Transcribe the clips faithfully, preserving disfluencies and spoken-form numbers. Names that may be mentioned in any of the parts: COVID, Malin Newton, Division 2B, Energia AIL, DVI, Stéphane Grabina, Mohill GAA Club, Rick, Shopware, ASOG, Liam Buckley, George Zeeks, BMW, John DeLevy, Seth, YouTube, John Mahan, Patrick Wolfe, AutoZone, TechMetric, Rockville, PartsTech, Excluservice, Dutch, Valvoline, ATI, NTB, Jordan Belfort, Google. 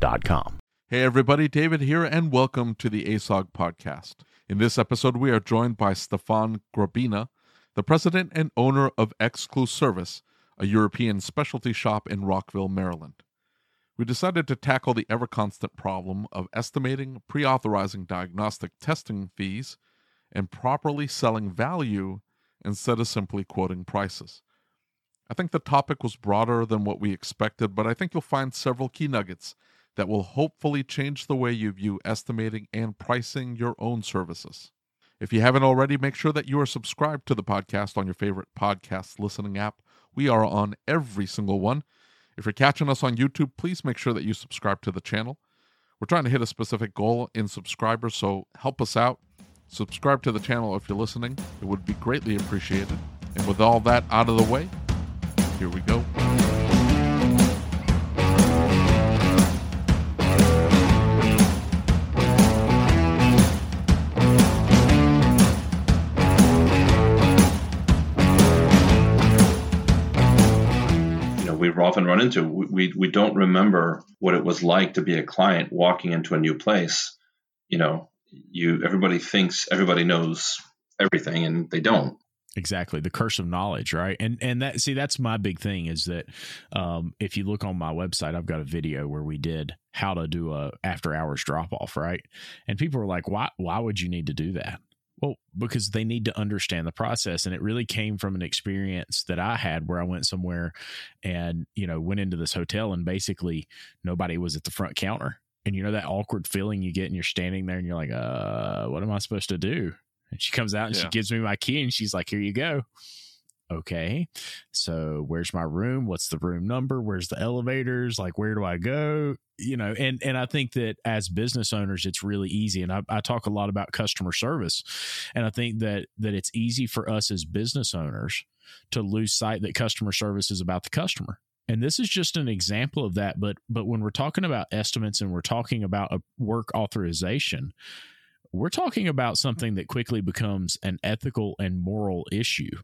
dot com. Hey everybody, David here, and welcome to the A S O G podcast. In this episode, we are joined by Stéphane Grabina, the president and owner of Excluservice, a European specialty shop in Rockville, Maryland. We decided to tackle the ever-constant problem of estimating, pre-authorizing diagnostic testing fees, and properly selling value instead of simply quoting prices. I think the topic was broader than what we expected, but I think you'll find several key nuggets that will hopefully change the way you view estimating and pricing your own services. If you haven't already, make sure that you are subscribed to the podcast on your favorite podcast listening app. We are on every single one. If you're catching us on YouTube, please make sure that you subscribe to the channel. We're trying to hit a specific goal in subscribers, so help us out. Subscribe to the channel if you're listening. It would be greatly appreciated. And with all that out of the way, here we go. We've often run into, we we don't remember what it was like to be a client walking into a new place. You know, you everybody thinks everybody knows everything, and they don't. Exactly. The curse of knowledge, right? And and that see, that's my big thing is that um, if you look on my website, I've got a video where we did how to do a after hours drop off, right? And people were like, why why would you need to do that? Well, because they need to understand the process. And it really came from an experience that I had where I went somewhere and, you know, went into this hotel and basically nobody was at the front counter. And, you know, that awkward feeling you get and you're standing there and you're like, uh, what am I supposed to do? And she comes out and yeah. she gives me my key and she's like, here you go. Okay, so where's my room? What's the room number? Where's the elevators? Like, where do I go? You know, and and I think that as business owners, it's really easy. And I, I talk a lot about customer service. And I think that that it's easy for us as business owners to lose sight that customer service is about the customer. And this is just an example of that. But but when we're talking about estimates and we're talking about a work authorization, we're talking about something that quickly becomes an ethical and moral issue.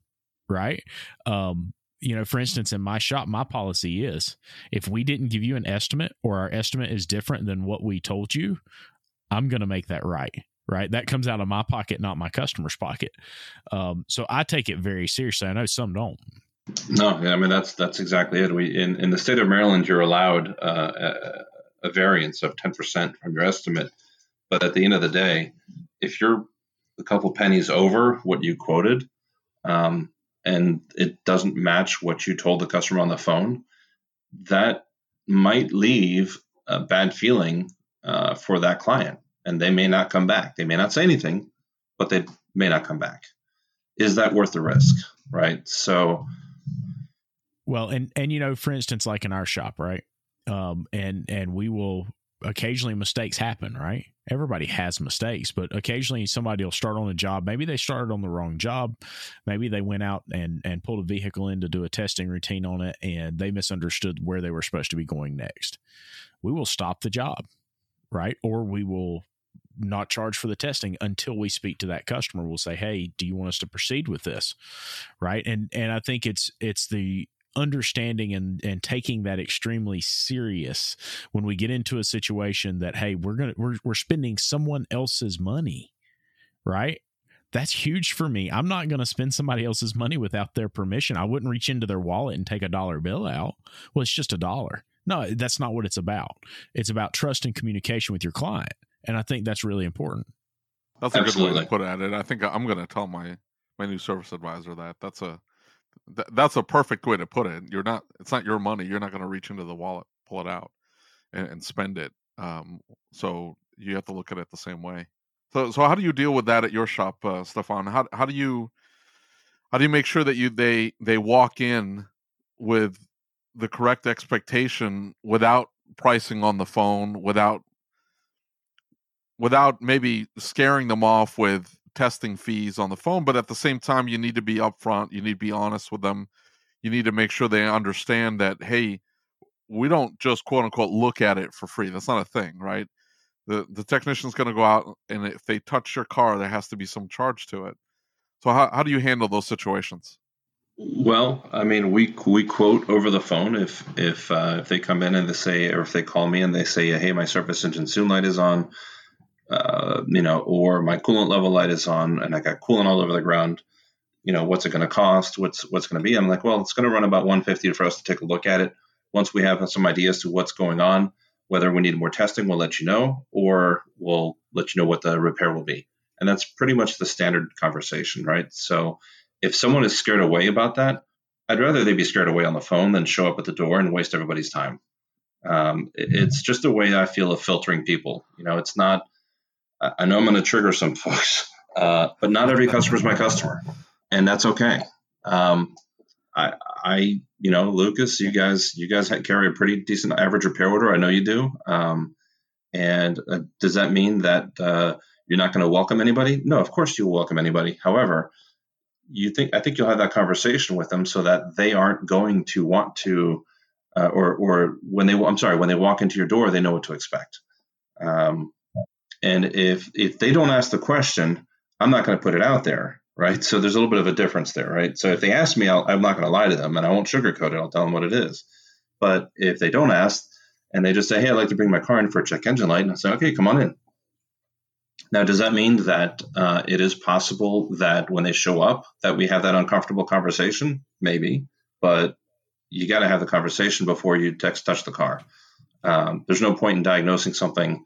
Right. Um, you know, for instance, in my shop, my policy is if we didn't give you an estimate or our estimate is different than what we told you, I'm going to make that right. Right. That comes out of my pocket, not my customer's pocket. Um, so I take it very seriously. I know some don't. No, I mean, that's that's exactly it. We in, in the state of Maryland, you're allowed uh, a, a variance of ten percent from your estimate. But at the end of the day, if you're a couple pennies over what you quoted, um, and it doesn't match what you told the customer on the phone, that might leave a bad feeling uh, for that client. And they may not come back. They may not say anything, but they may not come back. Is that worth the risk? Right. So. Well, and, and, you know, for instance, like in our shop, right. Um, and, and we will, occasionally mistakes happen, right? Everybody has mistakes, but occasionally somebody will start on a job. Maybe they started on the wrong job. Maybe they went out and, and pulled a vehicle in to do a testing routine on it, and they misunderstood where they were supposed to be going next. We will stop the job, right? Or we will not charge for the testing until we speak to that customer. We'll say, hey, do you want us to proceed with this, right? And and I think it's it's the understanding and, and taking that extremely serious when we get into a situation that, hey, we're gonna we're we're spending someone else's money, right? That's huge for me. I'm not going to spend somebody else's money without their permission. I wouldn't reach into their wallet and take a dollar bill out. Well, it's just a dollar. No, that's not what it's about. It's about trust and communication with your client. And I think that's really important. That's a Absolutely. Good way to put it. And I think I'm going to tell my, my new service advisor that that's a th- that's a perfect way to put it. You're not it's not your money. You're not going to reach into the wallet, pull it out, and, and spend it. Um, so you have to look at it the same way. So so how do you deal with that at your shop, uh, Stéphane? How how do you how do you make sure that you they they walk in with the correct expectation without pricing on the phone, without without maybe scaring them off with testing fees on the phone, but at the same time, you need to be upfront. You need to be honest with them. You need to make sure they understand that, hey, we don't just quote unquote look at it for free. That's not a thing, right? The the technician's going to go out, and if they touch your car, there has to be some charge to it. So how how do you handle those situations? Well, I mean, we we quote over the phone if if uh, if they come in and they say, or if they call me and they say, hey, my surface engine zoom light is on. Uh, you know, or my coolant level light is on and I got coolant all over the ground, you know, what's it going to cost? What's, what's going to be? I'm like, well, it's going to run about one hundred fifty dollars for us to take a look at it. Once we have some ideas to what's going on, whether we need more testing, we'll let you know, or we'll let you know what the repair will be. And that's pretty much the standard conversation, right? So if someone is scared away about that, I'd rather they be scared away on the phone than show up at the door and waste everybody's time. Um, it's just a way I feel of filtering people. You know, it's not, I know I'm going to trigger some folks, uh, but not every customer is my customer, and that's okay. Um, I, I, you know, Lucas, you guys, you guys carry a pretty decent average repair order. I know you do. Um, and uh, does that mean that uh, you're not going to welcome anybody? No, of course you will welcome anybody. However, you think I think you'll have that conversation with them so that they aren't going to want to, uh, or or when they, I'm sorry, when they walk into your door, they know what to expect. Um, And if if they don't ask the question, I'm not going to put it out there, right? So there's a little bit of a difference there, right? So if they ask me, I'll, I'm not going to lie to them, and I won't sugarcoat it. I'll tell them what it is. But if they don't ask and they just say, hey, I'd like to bring my car in for a check engine light, and I say, okay, come on in. Now, does that mean that uh, it is possible that when they show up that we have that uncomfortable conversation? Maybe, but you got to have the conversation before you text, touch the car. Um, there's no point in diagnosing something.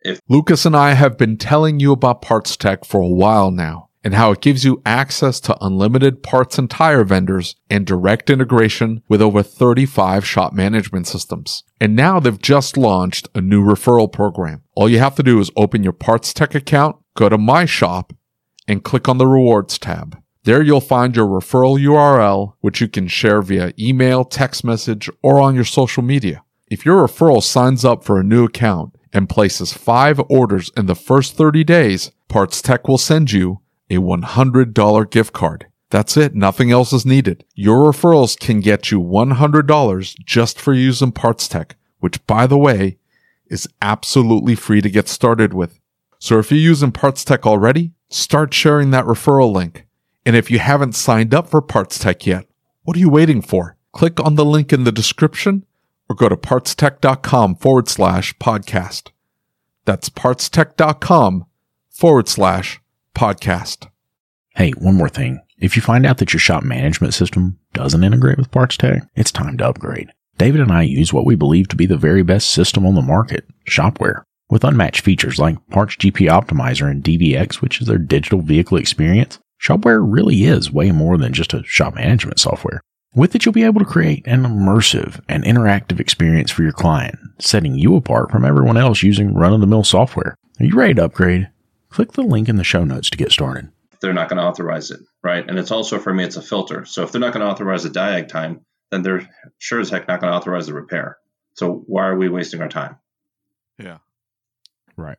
If- Lucas and I have been telling you about PartsTech for a while now and how it gives you access to unlimited parts and tire vendors and direct integration with over thirty-five shop management systems. And now they've just launched a new referral program. All you have to do is open your PartsTech account, go to My Shop, and click on the Rewards tab. There you'll find your referral U R L, which you can share via email, text message, or on your social media. If your referral signs up for a new account and places five orders in the first thirty days, PartsTech will send you a one hundred dollars gift card. That's it. Nothing else is needed. Your referrals can get you one hundred dollars just for using PartsTech, which, by the way, is absolutely free to get started with. So if you're using PartsTech already, start sharing that referral link. And if you haven't signed up for PartsTech yet, what are you waiting for? Click on the link in the description or go to partstech.com forward slash podcast. That's partstech.com forward slash podcast. Hey, one more thing. If you find out that your shop management system doesn't integrate with PartsTech, it's time to upgrade. David and I use what we believe to be the very best system on the market, Shopware. With unmatched features like PartsGP Optimizer and D V X, which is their digital vehicle experience, Shopware really is way more than just a shop management software. With it, you'll be able to create an immersive and interactive experience for your client, setting you apart from everyone else using run-of-the-mill software. Are you ready to upgrade? Click the link in the show notes to get started. They're not going to authorize it, right? And it's also, for me, it's a filter. So if they're not going to authorize the diag time, then they're sure as heck not going to authorize the repair. So why are we wasting our time? Yeah. Right.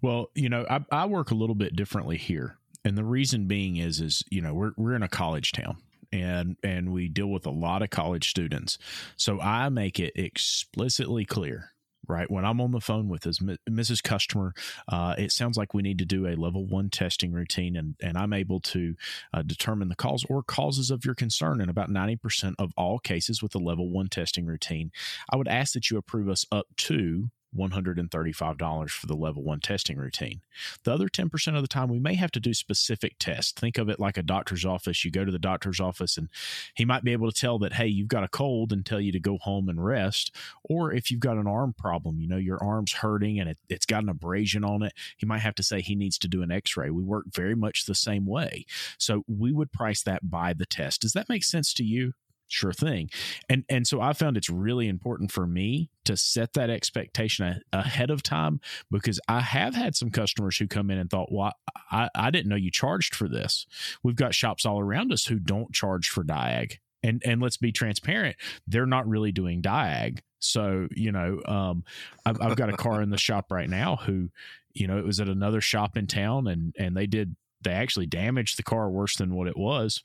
Well, you know, I, I work a little bit differently here. And the reason being is, is, you know, we're, we're in a college town and, and we deal with a lot of college students. So I make it explicitly clear, right? When I'm on the phone with this Missus Customer, uh, it sounds like we need to do a level one testing routine, and, and I'm able to uh, determine the cause or causes of your concern in about ninety percent of all cases with a level one testing routine. I would ask that you approve us up to one hundred thirty-five dollars for the level one testing routine. The other ten percent of the time, we may have to do specific tests. Think of it like a doctor's office. You go to the doctor's office and he might be able to tell that, hey, you've got a cold and tell you to go home and rest. Or if you've got an arm problem, you know, your arm's hurting and it, it's got an abrasion on it, he might have to say he needs to do an x-ray. We work very much the same way. So we would price that by the test. Does that make sense to you? Sure thing. And and so I found it's really important for me to set that expectation a, ahead of time, because I have had some customers who come in and thought, well, I, I didn't know you charged for this. We've got shops all around us who don't charge for Diag. And and let's be transparent, they're not really doing Diag. So, you know, um, I've, I've got a car in the shop right now who, you know, it was at another shop in town, and and they did, they actually damaged the car worse than what it was.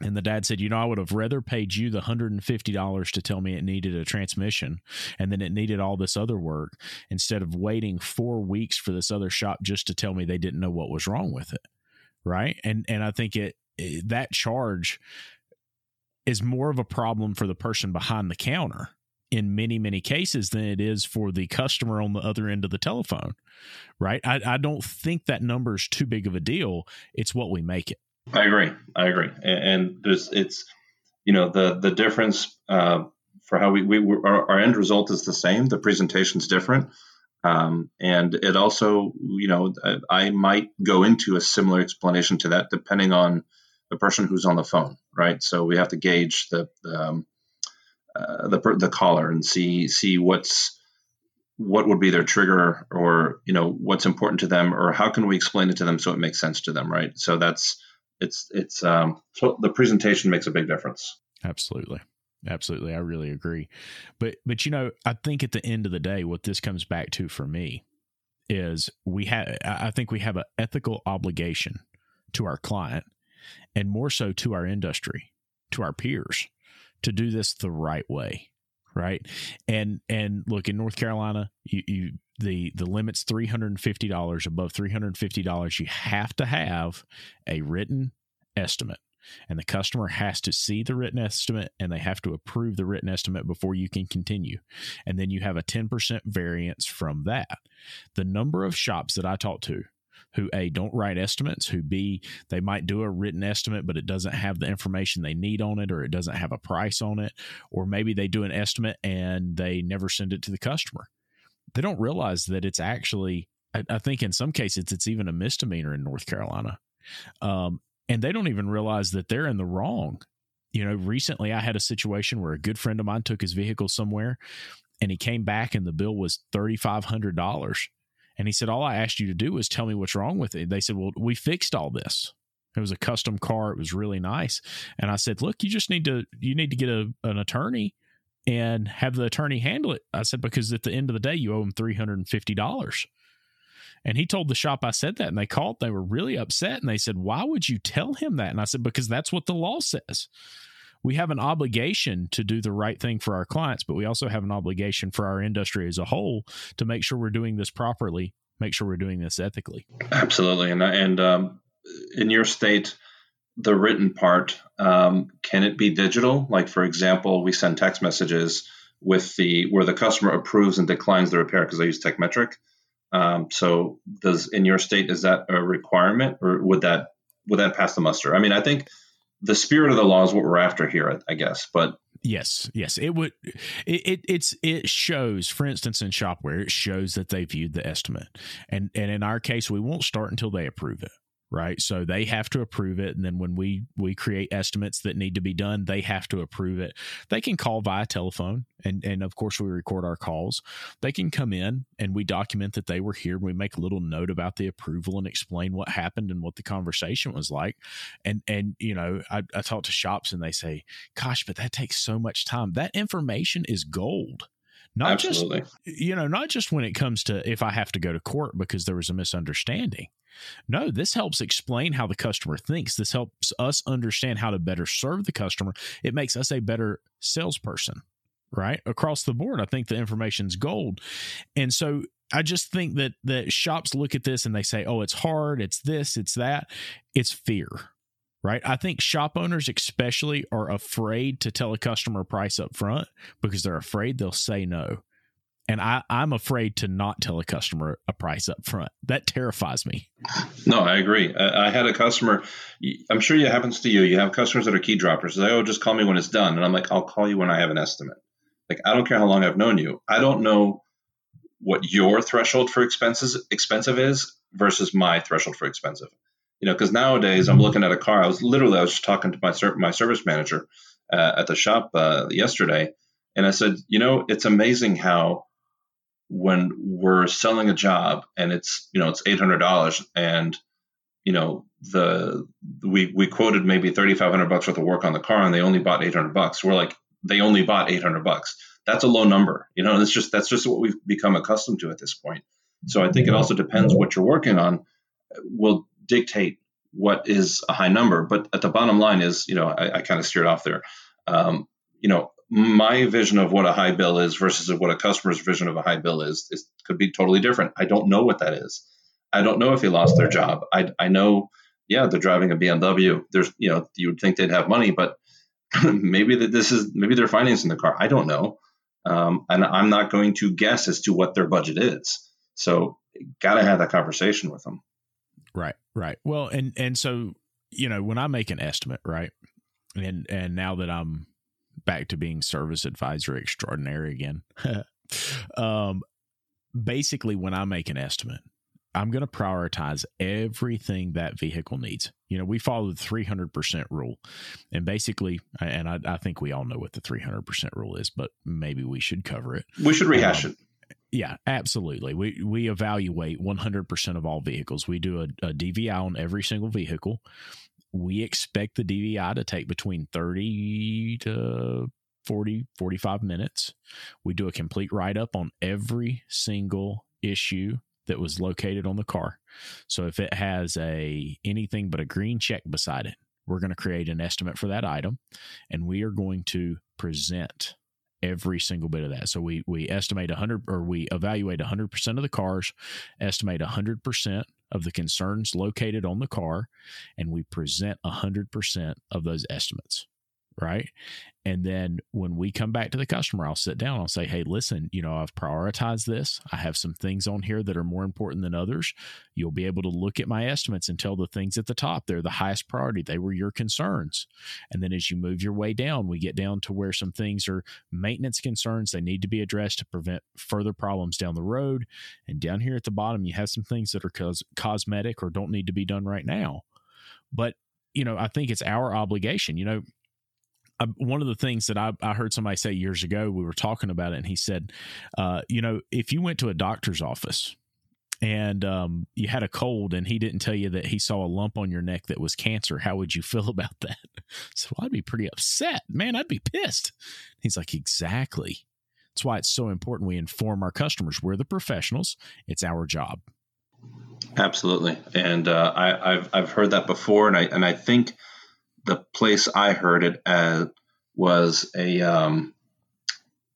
And the dad said, you know, I would have rather paid you the one hundred fifty dollars to tell me it needed a transmission and then it needed all this other work, instead of waiting four weeks for this other shop just to tell me they didn't know what was wrong with it. Right. And and I think it, it that charge is more of a problem for the person behind the counter in many, many cases than it is for the customer on the other end of the telephone. Right. I, I don't think that number is too big of a deal. It's what we make it. I agree. I agree. And there's, it's, you know, the, the difference uh, for how we, we our, our end result is the same. The presentation's different. Um, and it also, you know, I, I might go into a similar explanation to that depending on the person who's on the phone, right? So we have to gauge the, um, uh, the, the caller and see, see what's, what would be their trigger, or, you know, what's important to them, or how can we explain it to them so it makes sense to them, right? So that's, It's it's um so the presentation makes a big difference. Absolutely. Absolutely. I really agree. But but you know, I think at the end of the day, what this comes back to for me is we have I think we have an ethical obligation to our client, and more so to our industry, to our peers, to do this the right way. Right. And and look, in North Carolina, you, you the the limit's three hundred fifty dollars. Above three hundred fifty dollars, you have to have a written estimate, and the customer has to see the written estimate and they have to approve the written estimate before you can continue. And then you have a ten percent variance from that. The number of shops that I talk to who A, don't write estimates, who B, they might do a written estimate, but it doesn't have the information they need on it, or it doesn't have a price on it, or maybe they do an estimate and they never send it to the customer. They don't realize that it's actually, I, I think in some cases, it's even a misdemeanor in North Carolina. Um, and they don't even realize that they're in the wrong. You know, recently I had a situation where a good friend of mine took his vehicle somewhere and he came back and the bill was thirty-five hundred dollars. And he said, all I asked you to do was tell me what's wrong with it. They said, well, we fixed all this. It was a custom car. It was really nice. And I said, look, you just need to, you need to get a, an attorney and have the attorney handle it. I said, because at the end of the day, you owe him three hundred fifty dollars. And he told the shop I said that, and they called. They were really upset. And they said, why would you tell him that? And I said, because that's what the law says. We have an obligation to do the right thing for our clients, but we also have an obligation for our industry as a whole to make sure we're doing this properly, make sure we're doing this ethically. Absolutely. And and um, in your state, the written part, um, can it be digital? Like, for example, we send text messages with the where the customer approves and declines the repair, because I use TechMetric. Um, so does in your state, is that a requirement, or would that would that pass the muster? I mean, I think the spirit of the law is what we're after here, I guess. But yes, yes, it would. It, it it's it shows, for instance, in Shopware, it shows that they viewed the estimate, and and in our case, we won't start until they approve it, right? So they have to approve it, and then when we we create estimates that need to be done, they have to approve it. They can call via telephone, and and of course we record our calls. They can come in, and we document that they were here. We make a little note about the approval and explain what happened and what the conversation was like. And, and you know, I, I talk to shops and they say, gosh, but that takes so much time. That information is gold. Not Absolutely. just, you know, not just when it comes to if I have to go to court because there was a misunderstanding. No, this helps explain how the customer thinks. This helps us understand how to better serve the customer. It makes us a better salesperson, right? Across the board, I think the information's gold. And so I just think that that shops look at this and they say, oh, it's hard, it's this, it's that. It's fear, right? I think shop owners especially are afraid to tell a customer a price up front because they're afraid they'll say no. And I, I'm afraid to not tell a customer a price up front. That terrifies me. No, I agree. I, I had a customer, I'm sure it happens to you. You have customers that are key droppers. They're like, oh, just call me when it's done. And I'm like, I'll call you when I have an estimate. Like, I don't care how long I've known you. I don't know what your threshold for expenses expensive is versus my threshold for expensive. You know, because nowadays I'm looking at a car. I was literally, I was just talking to my, my service manager uh, at the shop uh, yesterday. And I said, you know, it's amazing how, when we're selling a job and it's, you know, it's eight hundred dollars and, you know, the, we, we quoted maybe thirty-five hundred bucks worth of work on the car and they only bought eight hundred bucks. We're like, they only bought eight hundred bucks. That's a low number. You know, that's just, that's just what we've become accustomed to at this point. So I think it also depends what you're working on will dictate what is a high number. But at the bottom line is, you know, I, I kind of steered off there. Um, you know, my vision of what a high bill is versus what a customer's vision of a high bill is, is could be totally different. I don't know what that is. I don't know if they lost their job. I, I know, yeah, they're driving a B M W. There's, you know, you would think they'd have money, but maybe that this is, maybe they're financing the car. I don't know. Um, and I'm not going to guess as to what their budget is. So got to have that conversation with them. Right. Right. Well, and, and so, you know, when I make an estimate, right. And, and now that I'm back to being service advisor extraordinaire again. um, basically, when I make an estimate, I'm going to prioritize everything that vehicle needs. You know, we follow the three hundred percent rule. And basically, and I, I think we all know what the three hundred percent rule is, but maybe we should cover it. We should rehash um, it. Yeah, absolutely. We we evaluate one hundred percent of all vehicles. We do a, a D V I on every single vehicle. We expect the D V I to take between thirty to forty, forty-five minutes. We do a complete write-up on every single issue that was located on the car. So if it has a anything but a green check beside it, we're going to create an estimate for that item, and we are going to present every single bit of that. So we we estimate one hundred, or we evaluate one hundred percent of the cars, estimate one hundred percent of the concerns located on the car, and we present one hundred percent of those estimates, right? And then when we come back to the customer, I'll sit down, I'll say, hey, listen, you know, I've prioritized this. I have some things on here that are more important than others. You'll be able to look at my estimates and tell the things at the top, they're the highest priority. They were your concerns. And then as you move your way down, we get down to where some things are maintenance concerns. They need to be addressed to prevent further problems down the road. And down here at the bottom, you have some things that are cos- cosmetic or don't need to be done right now. But, you know, I think it's our obligation, you know. One of the things that I, I heard somebody say years ago, we were talking about it, and he said, uh, you know, if you went to a doctor's office and um, you had a cold and he didn't tell you that he saw a lump on your neck that was cancer, how would you feel about that? So well, I'd be pretty upset, man. I'd be pissed. He's like, exactly. That's why it's so important we inform our customers. We're the professionals. It's our job. Absolutely. And uh, I, I've I've heard that before, and I and I think – the place I heard it at was a, um,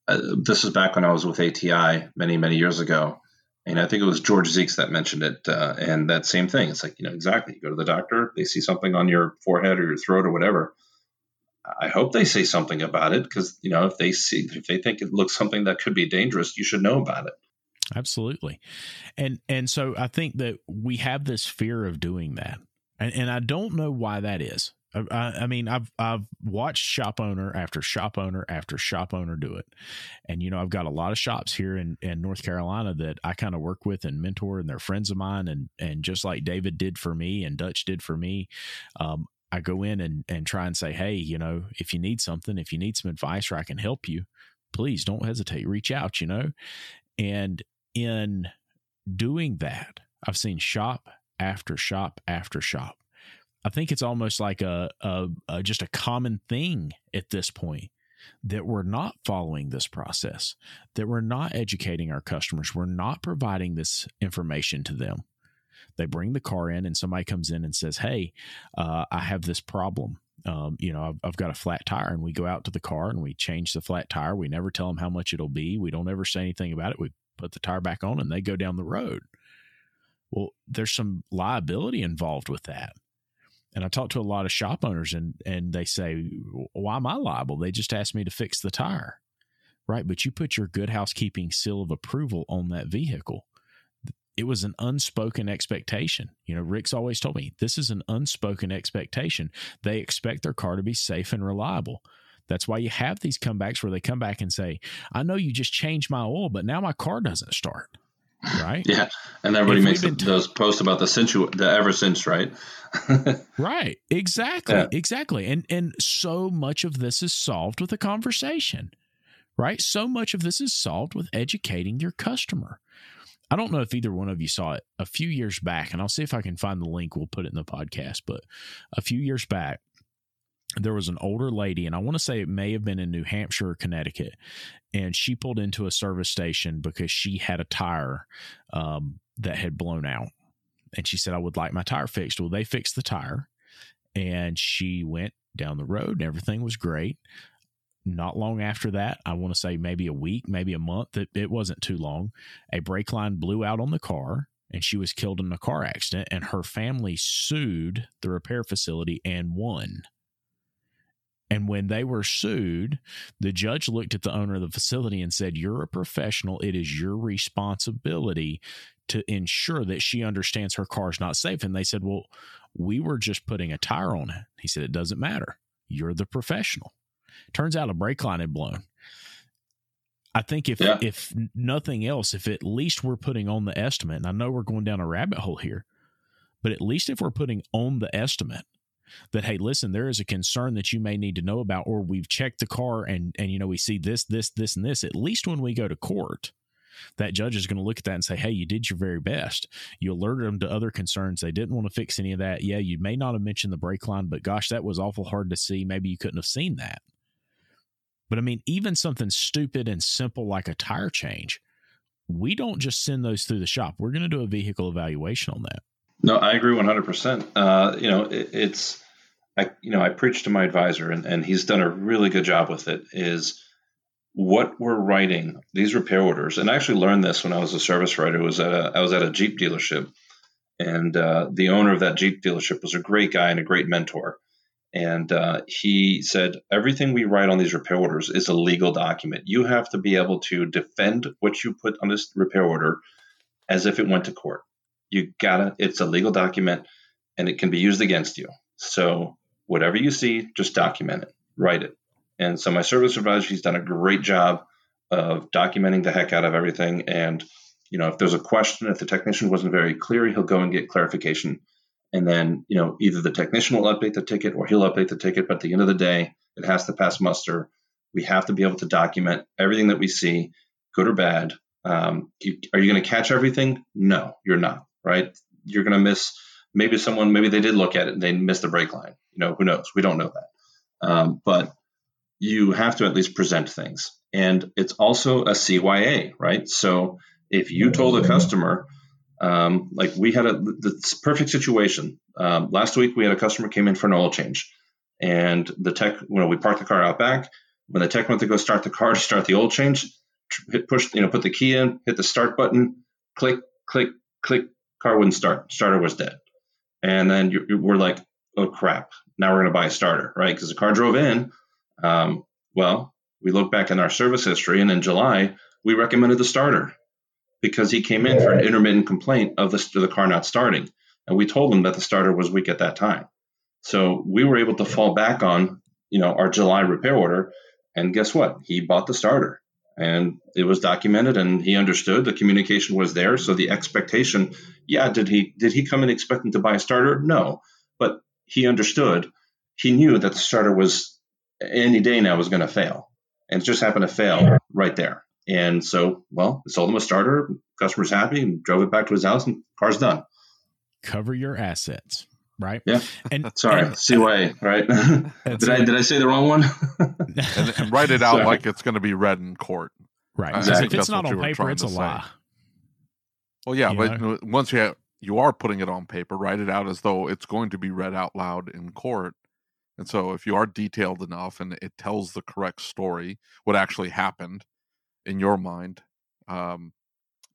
uh, this was back when I was with A T I many, many years ago. And I think it was George Zeeks that mentioned it. Uh, and that same thing. It's like, you know, exactly. You go to the doctor, they see something on your forehead or your throat or whatever. I hope they say something about it. Cause you know, if they see, if they think it looks something that could be dangerous, you should know about it. Absolutely. And, and so I think that we have this fear of doing that. And, and I don't know why that is. I, I mean, I've I've watched shop owner after shop owner after shop owner do it. And, you know, I've got a lot of shops here in, in North Carolina that I kind of work with and mentor, and they're friends of mine. And and just like David did for me and Dutch did for me, um, I go in and, and try and say, hey, you know, if you need something, if you need some advice or I can help you, please don't hesitate. Reach out, you know. And in doing that, I've seen shop after shop after shop. I think it's almost like a, a, a just a common thing at this point that we're not following this process, that we're not educating our customers, we're not providing this information to them. They bring the car in and somebody comes in and says, hey, uh, I have this problem. Um, you know, I've, I've got a flat tire, and we go out to the car and we change the flat tire. We never tell them how much it'll be. We don't ever say anything about it. We put the tire back on and they go down the road. Well, there's some liability involved with that. And I talk to a lot of shop owners and, and they say, why am I liable? They just asked me to fix the tire, right? But you put your good housekeeping seal of approval on that vehicle. It was an unspoken expectation. You know, Rick's always told me, this is an unspoken expectation. They expect their car to be safe and reliable. That's why you have these comebacks where they come back and say, I know you just changed my oil, but now my car doesn't start. Right. Yeah. And everybody makes t- those posts about the situ- the ever since, right? Right. Exactly. Yeah. Exactly. And and so much of this is solved with a conversation, right? So much of this is solved with educating your customer. I don't know if either one of you saw it a few years back, and I'll see if I can find the link. We'll put it in the podcast. But a few years back, there was an older lady, and I want to say it may have been in New Hampshire or Connecticut, and she pulled into a service station because she had a tire um, that had blown out. And she said, I would like my tire fixed. Well, they fixed the tire, and she went down the road, and everything was great. Not long after that, I want to say maybe a week, maybe a month, it, it wasn't too long, a brake line blew out on the car, and she was killed in a car accident, and her family sued the repair facility and won. And when they were sued, the judge looked at the owner of the facility and said, you're a professional. It is your responsibility to ensure that she understands her car is not safe. And they said, well, we were just putting a tire on it. He said, it doesn't matter. You're the professional. Turns out a brake line had blown. I think if, yeah. if nothing else, if at least we're putting on the estimate, and I know we're going down a rabbit hole here, but at least if we're putting on the estimate, that, hey, listen, there is a concern that you may need to know about, or we've checked the car and, and you know, we see this, this, this, and this. At least when we go to court, that judge is going to look at that and say, hey, you did your very best. You alerted them to other concerns. They didn't want to fix any of that. Yeah, you may not have mentioned the brake line, but gosh, that was awful hard to see. Maybe you couldn't have seen that. But I mean, even something stupid and simple like a tire change, we don't just send those through the shop. We're going to do a vehicle evaluation on that. No, I agree one hundred percent. Uh, you know, it, it's, I, you know, I preach to my advisor and, and he's done a really good job with it, is what we're writing, these repair orders. And I actually learned this when I was a service writer. It was at a, I was at a Jeep dealership, and uh, the owner of that Jeep dealership was a great guy and a great mentor. And uh, he said, everything we write on these repair orders is a legal document. You have to be able to defend what you put on this repair order as if it went to court. You gotta, it's a legal document and it can be used against you. So whatever you see, just document it, write it. And so my service advisor, he's done a great job of documenting the heck out of everything. And, you know, if there's a question, if the technician wasn't very clear, he'll go and get clarification. And then, you know, either the technician will update the ticket or he'll update the ticket. But at the end of the day, it has to pass muster. We have to be able to document everything that we see, good or bad. Um, you, are you going to catch everything? No, you're not. Right? You're going to miss, maybe someone, maybe they did look at it and they missed the brake line. You know, who knows? We don't know that. Um, but you have to at least present things. And it's also a C Y A, right? So if you told a customer, um, like we had a the perfect situation. Um, last week, we had a customer came in for an oil change, and the tech, you know, we parked the car out back. When the tech went to go start the car, start the oil change, hit push, you know, put the key in, hit the start button, click, click, click. Car wouldn't start. Starter was dead. And then you, you we're like, oh, crap. Now we're going to buy a starter, right? Because the car drove in. Um, well, we look back in our service history, and in July, we recommended the starter because he came in for an intermittent complaint of the, of the car not starting. And we told him that the starter was weak at that time. So we were able to fall back on, you know, our July repair order. And guess what? He bought the starter. And it was documented, and he understood. The communication was there. So the expectation, yeah, did he did he come in expecting to buy a starter? No, but he understood. He knew that the starter was any day now was going to fail, and it just happened to fail right there. And so, well, we sold him a starter. Customer's happy, and drove it back to his house, and car's done. Cover your assets. right? Yeah. And sorry, and, C Y A, right? did I did I say the wrong one? and, and write it out sorry. like it's going to be read in court, right? Exactly. If it's not on paper, it's a lie. Well, yeah, you but know? once you have, you are putting it on paper, write it out as though it's going to be read out loud in court. And so, if you are detailed enough and it tells the correct story, what actually happened in your mind, um,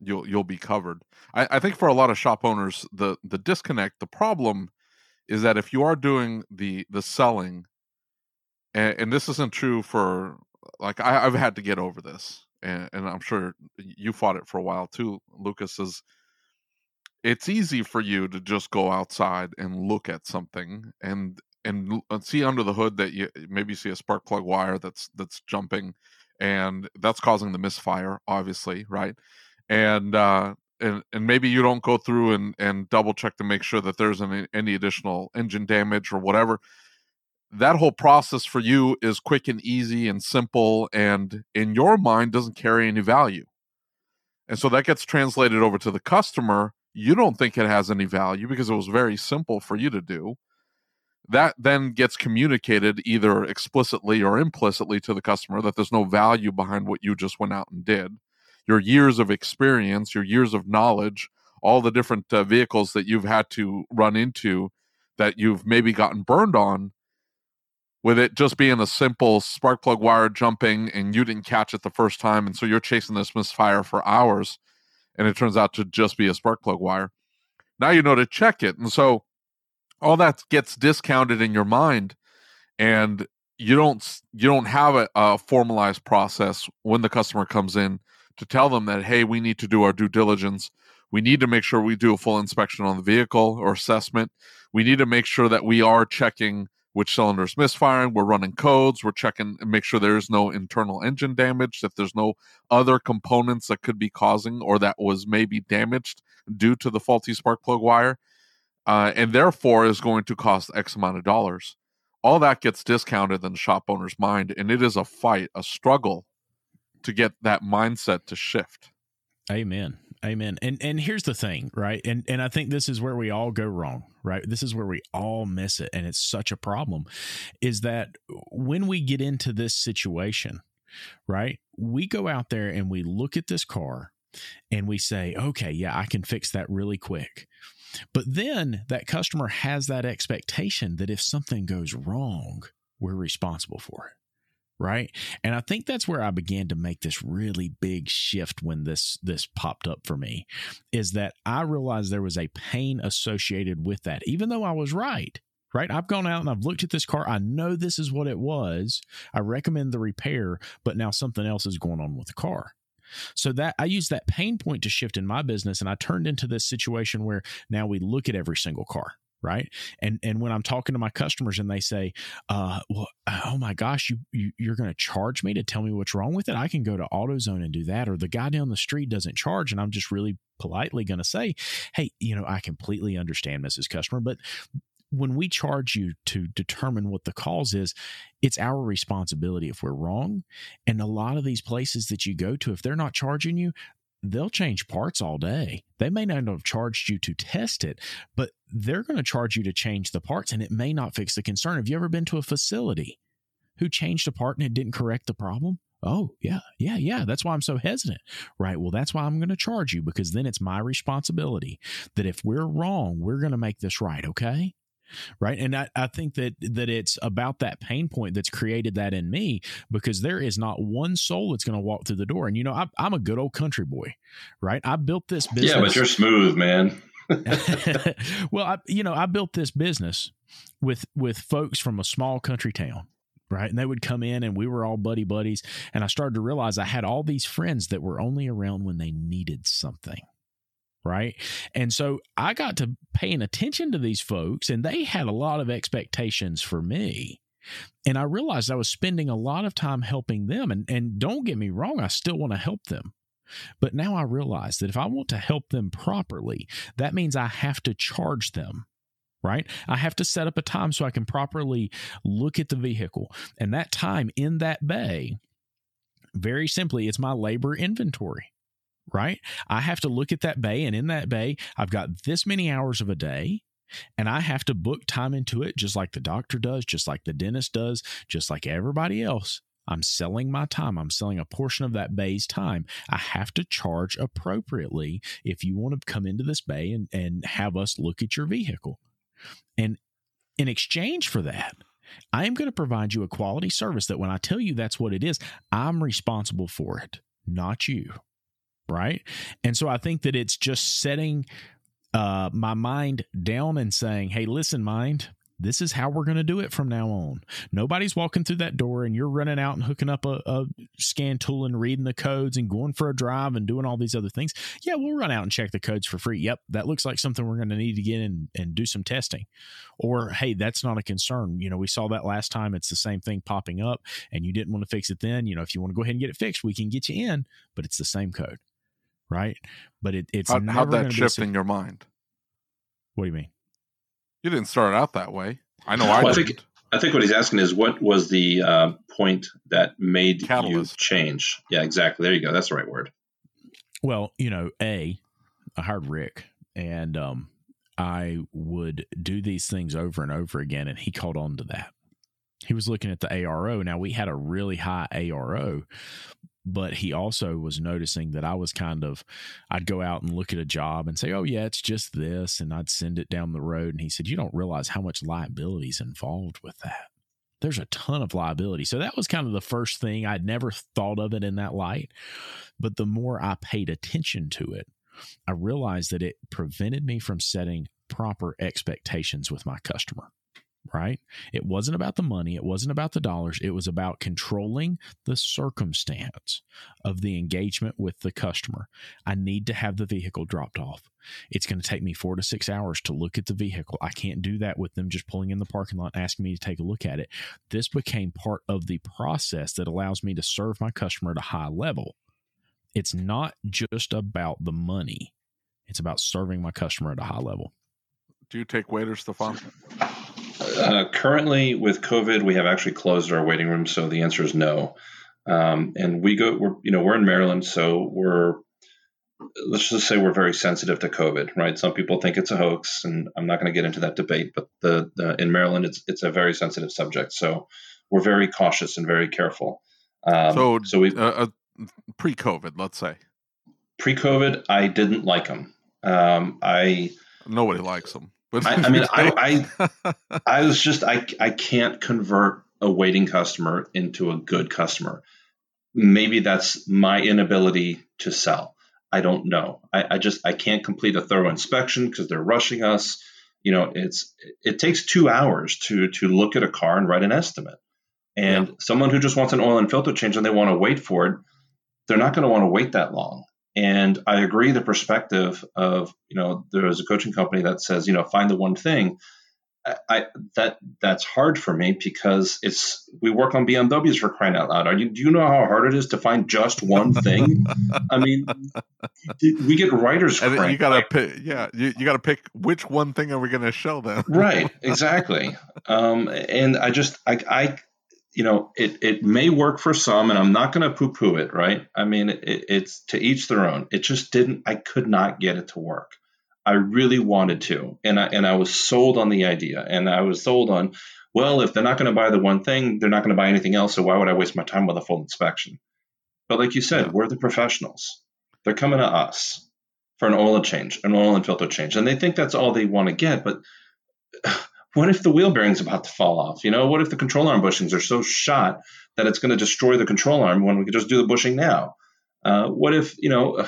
you'll you'll be covered. I, I think for a lot of shop owners, the the disconnect, the problem, is that if you are doing the the selling, and, and this isn't true for like I, I've had to get over this, and, and I'm sure you fought it for a while too, Lucas. Is it's easy for you to just go outside and look at something and. and see under the hood that you maybe see a spark plug wire that's that's jumping, and that's causing the misfire, obviously, right? And uh, and and maybe you don't go through and, and double check to make sure that there's any, any additional engine damage or whatever. That whole process for you is quick and easy and simple, and in your mind doesn't carry any value. And so that gets translated over to the customer. You don't think it has any value because it was very simple for you to do. That then gets communicated either explicitly or implicitly to the customer that there's no value behind what you just went out and did. Your years of experience, your years of knowledge, all the different uh, vehicles that you've had to run into that you've maybe gotten burned on, with it just being a simple spark plug wire jumping and you didn't catch it the first time. And so you're chasing this misfire for hours and it turns out to just be a spark plug wire. Now you know to check it. And so all that gets discounted in your mind, and you don't you don't have a, a formalized process when the customer comes in to tell them that, hey, we need to do our due diligence. We need to make sure we do a full inspection on the vehicle or assessment. We need to make sure that we are checking which cylinder is misfiring. We're running codes. We're checking and make sure there is no internal engine damage, that there's no other components that could be causing or that was maybe damaged due to the faulty spark plug wire. Uh, and therefore is going to cost X amount of dollars. All that gets discounted in the shop owner's mind, and it is a fight, a struggle to get that mindset to shift. Amen. Amen. And and here's the thing, right? And and I think this is where we all go wrong, right? This is where we all miss it, and it's such a problem, is that when we get into this situation, right, we go out there and we look at this car and we say, okay, yeah, I can fix that really quick. But then that customer has that expectation that if something goes wrong, we're responsible for it, right? And I think that's where I began to make this really big shift when this this popped up for me, is that I realized there was a pain associated with that, even though I was right. Right. I've gone out and I've looked at this car. I know this is what it was. I recommend the repair, but now something else is going on with the car. So that I used that pain point to shift in my business, and I turned into this situation where now we look at every single car, right? And and when I'm talking to my customers and they say, uh, well, oh my gosh, you, you you're going to charge me to tell me what's wrong with it? I can go to AutoZone and do that, or the guy down the street doesn't charge, and I'm just really politely going to say, hey, you know, I completely understand, Missus Customer, but when we charge you to determine what the cause is, it's our responsibility if we're wrong. And a lot of these places that you go to, if they're not charging you, they'll change parts all day. They may not have charged you to test it, but they're going to charge you to change the parts, and it may not fix the concern. Have you ever been to a facility who changed a part and it didn't correct the problem? Oh, yeah, yeah, yeah. That's why I'm so hesitant, right? Well, that's why I'm going to charge you, because then it's my responsibility that if we're wrong, we're going to make this right, okay? Right. And I, I think that that it's about that pain point that's created that in me, because there is not one soul that's going to walk through the door. And, you know, I, I'm a good old country boy. Right. I built this business. Yeah, but you're smooth, man. Well, I, you know, I built this business with with folks from a small country town. Right. And they would come in and we were all buddy buddies. And I started to realize I had all these friends that were only around when they needed something. Right. And so I got to paying attention to these folks, and they had a lot of expectations for me. And I realized I was spending a lot of time helping them. And, and don't get me wrong, I still want to help them. But now I realize that if I want to help them properly, that means I have to charge them. Right? I have to set up a time so I can properly look at the vehicle. And that time in that bay, very simply, it's my labor inventory. Right? I have to look at that bay, and in that bay, I've got this many hours of a day, And I have to book time into it just like the doctor does, just like the dentist does, just like everybody else. I'm selling my time. I'm selling a portion of that bay's time. I have to charge appropriately if you want to come into this bay and, and have us look at your vehicle. And in exchange for that, I am going to provide you a quality service that when I tell you that's what it is, I'm responsible for it, not you, right? And so I think that it's just setting uh, my mind down and saying, hey, listen, mind, this is how we're going to do it from now on. Nobody's walking through that door and you're running out and hooking up a, a scan tool and reading the codes and going for a drive and doing all these other things. Yeah, we'll run out and check the codes for free. Yep, that looks like something we're going to need to get in and do some testing. Or, hey, that's not a concern. You know, we saw that last time. It's the same thing popping up and you didn't want to fix it then. You know, if you want to go ahead and get it fixed, we can get you in, but it's the same code, right? But it, it's how, never how'd that shift in your mind? What do you mean? You didn't start out that way. I know well, I, I think, didn't. I think what he's asking is what was the uh, point that made Catalyst. You change? Yeah, exactly. There you go. That's the right word. Well, you know, A, I hired Rick, and um, I would do these things over and over again, and he caught on to that. He was looking at the A R O. Now, we had a really high A R O, but he also was noticing that I was kind of, I'd go out and look at a job and say, oh yeah, it's just this. And I'd send it down the road. And he said, you don't realize how much liability is involved with that. There's a ton of liability. So that was kind of the first thing. I'd never thought of it in that light, but the more I paid attention to it, I realized that it prevented me from setting proper expectations with my customer. Right? It wasn't about the money. It wasn't about the dollars. It was about controlling the circumstance of the engagement with the customer. I need to have the vehicle dropped off. It's going to take me four to six hours to look at the vehicle. I can't do that with them just pulling in the parking lot and asking me to take a look at it. This became part of the process that allows me to serve my customer at a high level. It's not just about the money. It's about serving my customer at a high level. Do you take waiters, Stéphane? Uh, currently, with COVID, we have actually closed our waiting room, so the answer is no. Um, and we go, we're, you know, we're in Maryland, so we're, let's just say we're very sensitive to COVID, right? Some people think it's a hoax, and I'm not going to get into that debate, but the, the in Maryland, it's it's a very sensitive subject, so we're very cautious and very careful. Um, so, so we uh, uh, pre-COVID, let's say pre-COVID, I didn't like them. Um, I nobody likes them. I, I mean, I, I I was just, I I can't convert a waiting customer into a good customer. Maybe that's my inability to sell. I don't know. I, I just, I can't complete a thorough inspection because they're rushing us. You know, it's, it takes two hours to, to look at a car and write an estimate. And yeah. Someone who just wants an oil and filter change and they want to wait for it, they're not going to want to wait that long. And I agree the perspective of, you know, there is a coaching company that says, you know, find the one thing. I, I that that's hard for me because it's we work on B M Ws for crying out loud. Are you, do you know how hard it is to find just one thing? I mean, we get writers. I mean, you gotta like, pick, yeah, you, you gotta pick which one thing are we going to show them? Right, exactly. Um, and I just I I. You know, it, it may work for some, and I'm not going to poo-poo it, right? I mean, it, it's to each their own. It just didn't – I could not get it to work. I really wanted to, and I and I was sold on the idea, and I was sold on, well, if they're not going to buy the one thing, they're not going to buy anything else, so why would I waste my time with a full inspection? But like you said, yeah. We're the professionals. They're coming to us for an oil change, an oil and filter change, and they think that's all they want to get, but – what if the wheel bearing's about to fall off? You know, what if the control arm bushings are so shot that it's going to destroy the control arm when we could just do the bushing now? Uh, what if, you know,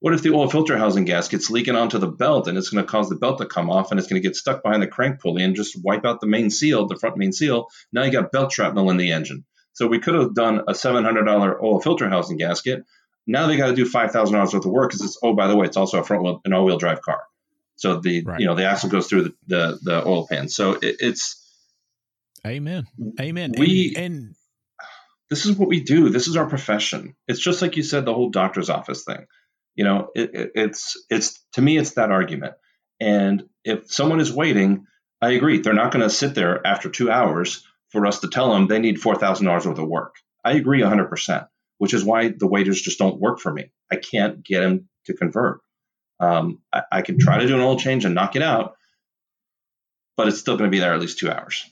what if the oil filter housing gasket's leaking onto the belt and it's going to cause the belt to come off and it's going to get stuck behind the crank pulley and just wipe out the main seal, the front main seal? Now you got belt shrapnel in the engine. So we could have done a seven hundred dollars oil filter housing gasket. Now they got to do five thousand dollars worth of work because it's, oh, by the way, it's also a front wheel, an all-wheel drive car. So the right. You know the axle goes through the, the, the oil pan. So it, it's amen, amen. We and, and this is what we do. This is our profession. It's just like you said, the whole doctor's office thing. You know, it, it, it's it's to me, it's that argument. And if someone is waiting, I agree. They're not going to sit there after two hours for us to tell them they need four thousand dollars worth of work. I agree a hundred percent. Which is why the waiters just don't work for me. I can't get them to convert. Um, I, I can try to do an oil change and knock it out, but it's still going to be there at least two hours.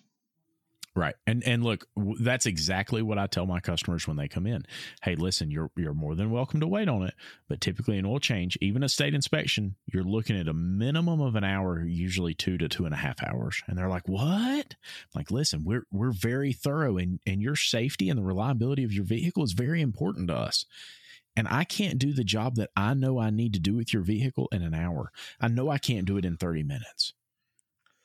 Right. And and look, that's exactly what I tell my customers when they come in. Hey, listen, you're you're more than welcome to wait on it, but typically an oil change, even a state inspection, you're looking at a minimum of an hour, usually two to two and a half hours. And they're like, what? I'm like, listen, we're we're very thorough, and, and your safety and the reliability of your vehicle is very important to us. And I can't do the job that I know I need to do with your vehicle in an hour. I know I can't do it in thirty minutes.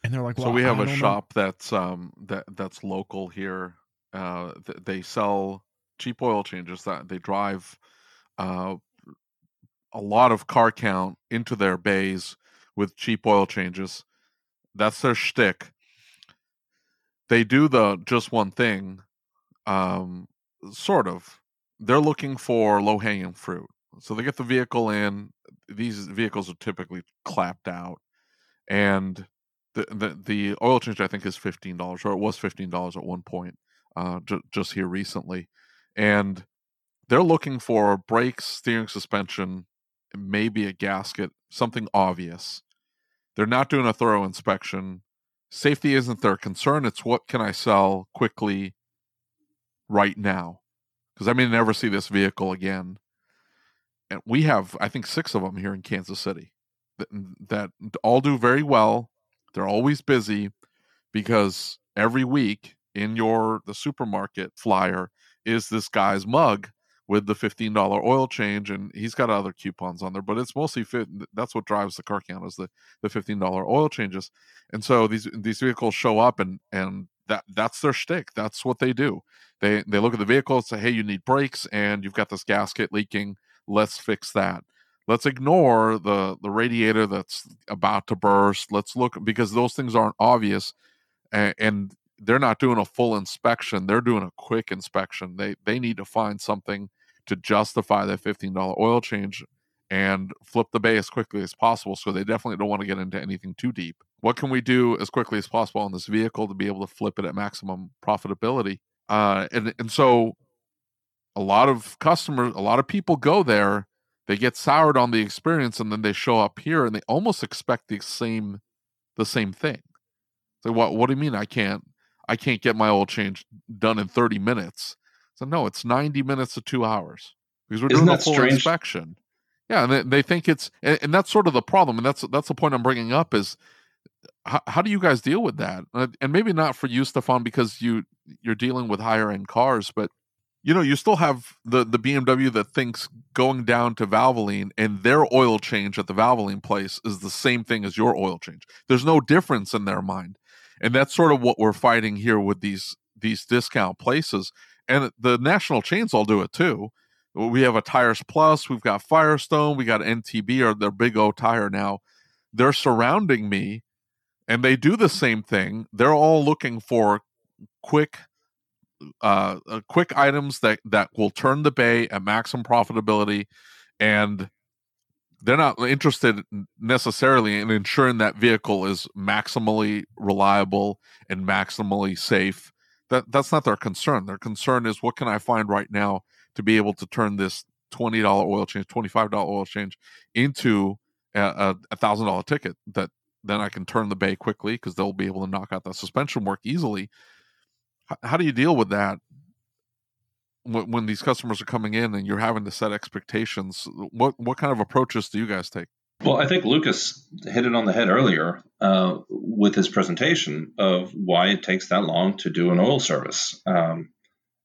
And they're like, well, so we have I a shop know. that's um that that's local here. Uh, th- they sell cheap oil changes that they drive uh, a lot of car count into their bays with cheap oil changes. That's their shtick. They do the just one thing, um, sort of. They're looking for low hanging fruit, so they get the vehicle in. These vehicles are typically clapped out, and The, the the oil change, I think, is fifteen dollars, or it was fifteen dollars at one point, uh, ju- just here recently. And they're looking for brakes, steering, suspension, maybe a gasket, something obvious. They're not doing a thorough inspection. Safety isn't their concern. It's what can I sell quickly right now? Because I may never see this vehicle again. And we have, I think, six of them here in Kansas City that, that all do very well. They're always busy because every week in your the supermarket flyer is this guy's mug with the fifteen dollars oil change, and he's got other coupons on there, but it's mostly fit, that's what drives the car count is the, the fifteen dollars oil changes. And so these these vehicles show up, and and that that's their shtick. That's what they do. They they look at the vehicle and say, hey, you need brakes and you've got this gasket leaking. Let's fix that. Let's ignore the, the radiator that's about to burst. Let's look, because those things aren't obvious, and, and they're not doing a full inspection. They're doing a quick inspection. They they need to find something to justify that fifteen dollars oil change and flip the bay as quickly as possible. So they definitely don't want to get into anything too deep. What can we do as quickly as possible on this vehicle to be able to flip it at maximum profitability? Uh, and, and so a lot of customers, a lot of people go there. They get soured on the experience, and then they show up here, and they almost expect the same, the same thing. So what? What do you mean I can't? I can't get my oil change done in thirty minutes. So no, it's ninety minutes to two hours because we're Isn't doing a full strange? inspection. Yeah, and they, they think it's, and, and that's sort of the problem, and that's that's the point I'm bringing up is how, how do you guys deal with that? And maybe not for you, Stéphane, because you you're dealing with higher end cars, but. You know, you still have the, the B M W that thinks going down to Valvoline and their oil change at the Valvoline place is the same thing as your oil change. There's no difference in their mind. And that's sort of what we're fighting here with these these discount places. And the national chains all do it too. We have a Tires Plus, we've got Firestone, we got N T B, or their Big O Tire now. They're surrounding me, and they do the same thing. They're all looking for quick Uh, uh, quick items that, that will turn the bay at maximum profitability, and they're not interested necessarily in ensuring that vehicle is maximally reliable and maximally safe. That that's not their concern. Their concern is what can I find right now to be able to turn this twenty dollars oil change, twenty-five dollars oil change into a, a one thousand dollars ticket that then I can turn the bay quickly because they'll be able to knock out that suspension work easily. How do you deal with that when these customers are coming in and you're having to set expectations? What what kind of approaches do you guys take? Well, I think Lucas hit it on the head earlier uh, with his presentation of why it takes that long to do an oil service. Um,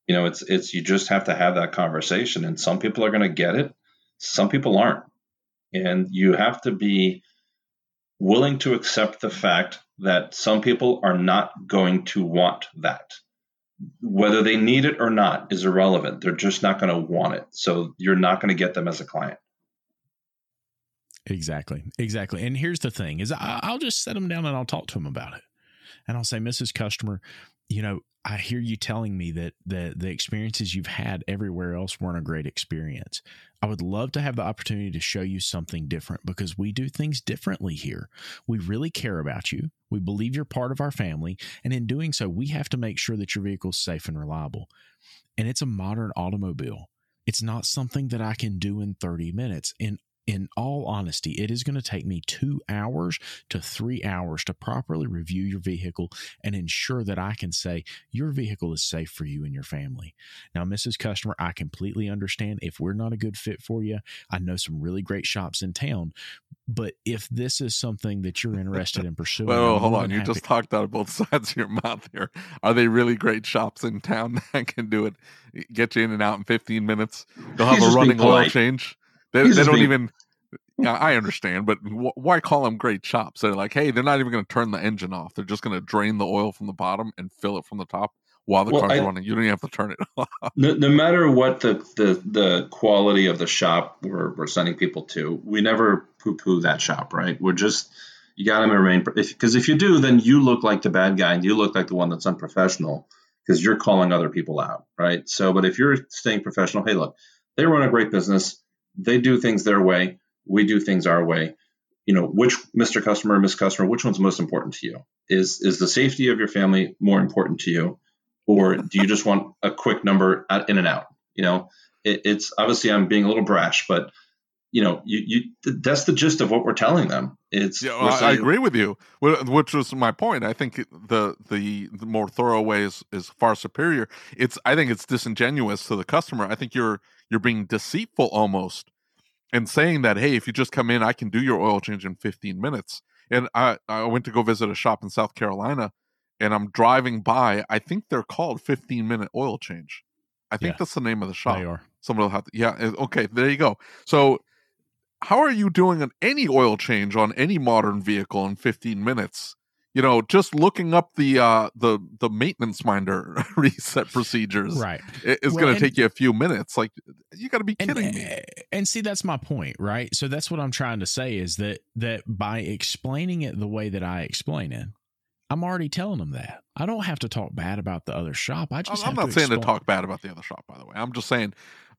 you know, it's it's you just have to have that conversation, and some people are going to get it, some people aren't, and you have to be willing to accept the fact that some people are not going to want that. Whether they need it or not is irrelevant. They're just not going to want it. So you're not going to get them as a client. Exactly. Exactly. And here's the thing is I, I'll just set them down and I'll talk to them about it. And I'll say, Missus Customer, you know, I hear you telling me that the, the experiences you've had everywhere else weren't a great experience. I would love to have the opportunity to show you something different because we do things differently here. We really care about you. We believe you're part of our family. And in doing so, we have to make sure that your vehicle is safe and reliable. And it's a modern automobile. It's not something that I can do in thirty minutes. In in all honesty, it is going to take me two hours to three hours to properly review your vehicle and ensure that I can say your vehicle is safe for you and your family. Now, Missus Customer, I completely understand if we're not a good fit for you. I know some really great shops in town, but if this is something that you're interested in pursuing. Well, hold on. You happy. Just talked out of both sides of your mouth here. Are they really great shops in town that can do it? Get you in and out in fifteen minutes. They'll have He's a running oil change. They, they don't being... even, I understand, but wh- why call them great shops? They're like, hey, they're not even going to turn the engine off. They're just going to drain the oil from the bottom and fill it from the top while the well, car's I, running. You don't even have to turn it off. No, no matter what the, the, the quality of the shop we're, we're sending people to, we never poo-poo that shop, right? We're just, you got to remain, because if, if you do, then you look like the bad guy and you look like the one that's unprofessional because you're calling other people out, right? So, but if you're staying professional, hey, look, they run a great business. They do things their way. We do things our way. You know, which Mister Customer, Miss Customer, which one's most important to you? Is is the safety of your family more important to you, or do you just want a quick number in and out? You know, it, it's obviously I'm being a little brash, but you know, you you that's the gist of what we're telling them. It's yeah, well, saying, I agree with you, which was my point. I think the the, the more thorough way is, is far superior. It's I think it's disingenuous to the customer. I think you're. You're being deceitful almost and saying that, hey, if you just come in, I can do your oil change in fifteen minutes. And I, I went to go visit a shop in South Carolina and I'm driving by. I think they're called fifteen minute oil change. I think yeah, that's the name of the shop. They are. Somebody will have to, yeah. Okay. There you go. So how are you doing an, any oil change on any modern vehicle in fifteen minutes? You know, just looking up the uh, the the maintenance minder reset procedures, right? It's well, going to take you a few minutes. Like, you got to be kidding and, me. And see, that's my point, right? So that's what I'm trying to say is that that by explaining it the way that I explain it, I'm already telling them that I don't have to talk bad about the other shop. I just I'm have not to saying explain. to talk bad about the other shop. By the way, I'm just saying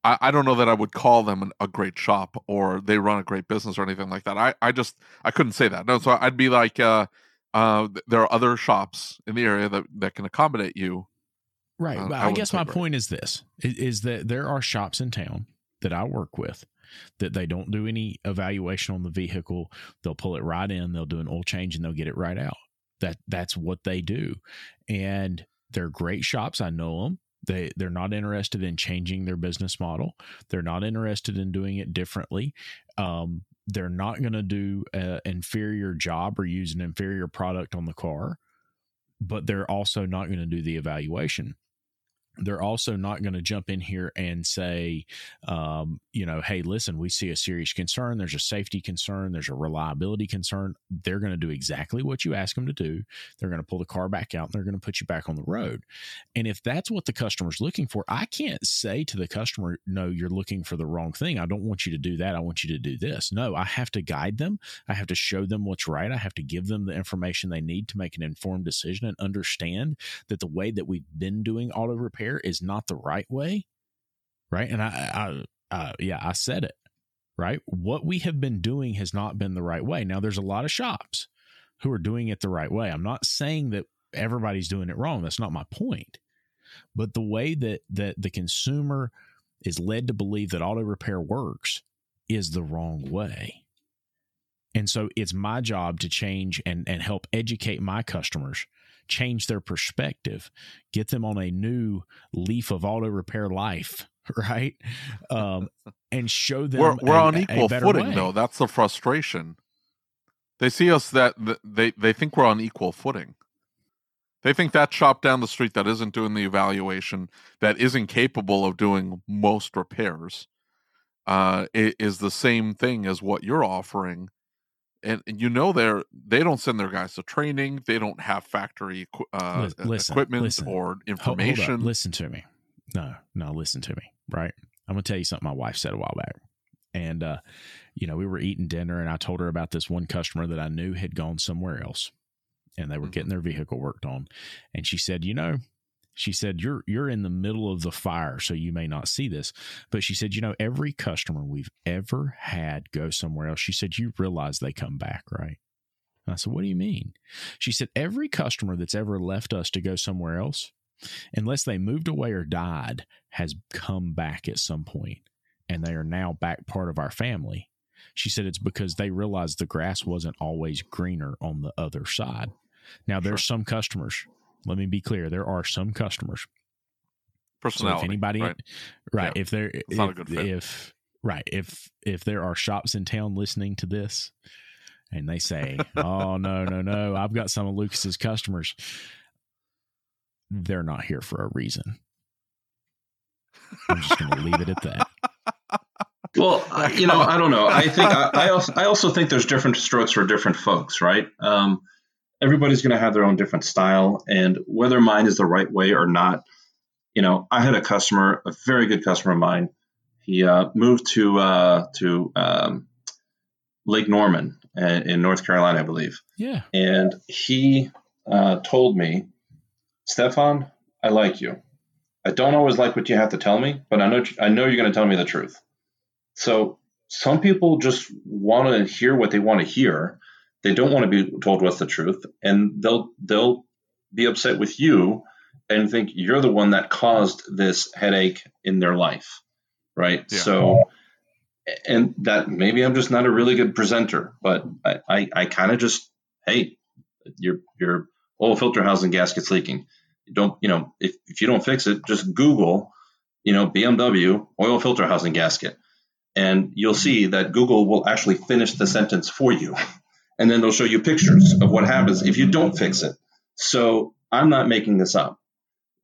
I, I don't know that I would call them an, a great shop or they run a great business or anything like that. I I just I couldn't say that. No, so I'd be like. Uh, Uh, there are other shops in the area that, that can accommodate you. Right. Uh, I, I guess my point is this, is that there are shops in town that I work with that they don't do any evaluation on the vehicle. They'll pull it right in. They'll do an oil change and they'll get it right out. That that's what they do. And they're great shops. I know them. They, they're not interested in changing their business model. They're not interested in doing it differently. Um, They're not going to do an inferior job or use an inferior product on the car, but they're also not going to do the evaluation. They're also not going to jump in here and say, um, you know, hey, listen, we see a serious concern. There's a safety concern. There's a reliability concern. They're going to do exactly what you ask them to do. They're going to pull the car back out and they're going to put you back on the road. And if that's what the customer's looking for, I can't say to the customer, no, you're looking for the wrong thing. I don't want you to do that. I want you to do this. No, I have to guide them. I have to show them what's right. I have to give them the information they need to make an informed decision and understand that the way that we've been doing auto repair is not the right way, right? And I, I, uh, yeah, I said it, right? What we have been doing has not been the right way. Now, there's a lot of shops who are doing it the right way. I'm not saying that everybody's doing it wrong. That's not my point. But the way that, that the consumer is led to believe that auto repair works is the wrong way. And so it's my job to change and, and help educate my customers, change their perspective, get them on a new leaf of auto repair life, right? Um, and show them we're, we're a, on equal footing, way. Though. That's the frustration. They see us that they they think we're on equal footing. They think that shop down the street that isn't doing the evaluation, that isn't capable of doing most repairs, uh, is the same thing as what you're offering. And, and you know they're they don't send their guys to training. They don't have factory uh, listen, equipment listen. or information. Hold, hold listen to me. No, no, listen to me. Right. I'm gonna tell you something my wife said a while back, and uh, you know we were eating dinner, and I told her about this one customer that I knew had gone somewhere else, and they were mm-hmm. getting their vehicle worked on, and she said, you know, she said you're you're in the middle of the fire, so you may not see this, but she said, you know, every customer we've ever had go somewhere else, she said, you realize they come back, right? And I said, what do you mean? She said, every customer that's ever left us to go somewhere else, unless they moved away or died, has come back at some point, and they are now back part of our family. She said it's because they realized the grass wasn't always greener on the other side. Now, there's sure. some customers. Let me be clear. There are some customers. Personality, so if anybody, right? right yeah. If there, if, not a good fit. if right, if if there are shops in town listening to this, and they say, "Oh no, no, no, I've got some of Lucas's customers," they're not here for a reason. I'm just going to leave it at that. Well, I, you know, I don't know. I think I, I also I also think there's different strokes for different folks, right? Um, everybody's going to have their own different style, and whether mine is the right way or not. You know, I had a customer, a very good customer of mine. He uh, moved to uh, to um, Lake Norman in North Carolina, I believe. Yeah. And he uh, told me, "Stéphane, I like you. I don't always like what you have to tell me, but I know I know you're going to tell me the truth." So some people just want to hear what they want to hear. They don't want to be told what's the truth, and they'll they'll be upset with you and think you're the one that caused this headache in their life, right? Yeah. So, and that maybe I'm just not a really good presenter, but I, I, I kind of just, hey, your your oil filter housing gasket's leaking. Don't, you know, if, if you don't fix it, just Google, you know, B M W oil filter housing gasket, and you'll see that Google will actually finish the sentence for you. And then they'll show you pictures of what happens if you don't fix it. So I'm not making this up.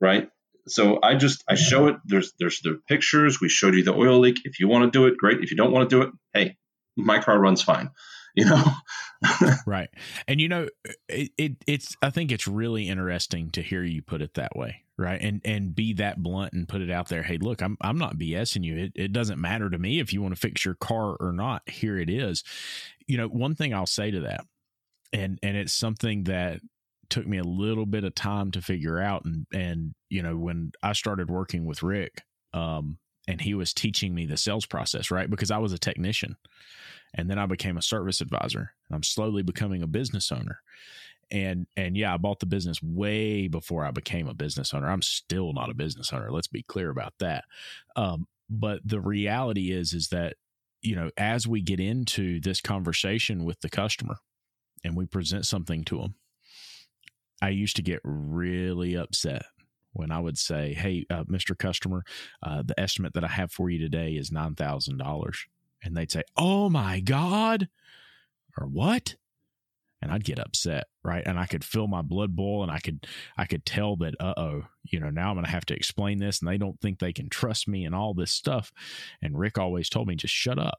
Right. So I just I show it. There's there's the pictures. We showed you the oil leak. If you want to do it, great. If you don't want to do it, hey, my car runs fine, you know. Right. And, you know, it, it it's I think it's really interesting to hear you put it that way. Right. And and be that blunt and put it out there. Hey, look, I'm I'm not BSing you. It, it doesn't matter to me if you want to fix your car or not. Here it is. You know, one thing I'll say to that, and and it's something that took me a little bit of time to figure out. And, and, you know, when I started working with Rick, um, and he was teaching me the sales process, right? Because I was a technician and then I became a service advisor, and I'm slowly becoming a business owner. And, and yeah, I bought the business way before I became a business owner. I'm still not a business owner. Let's be clear about that. Um, but the reality is, is that, you know, as we get into this conversation with the customer and we present something to them, I used to get really upset when I would say, "Hey, uh, Mister Customer, uh, the estimate that I have for you today is nine thousand dollars. And they'd say, "Oh my God," or "What?" And I'd get upset, right? And I could feel my blood boil, and I could, I could tell that, uh-oh, you know, now I'm going to have to explain this, and they don't think they can trust me and all this stuff. And Rick always told me, just shut up.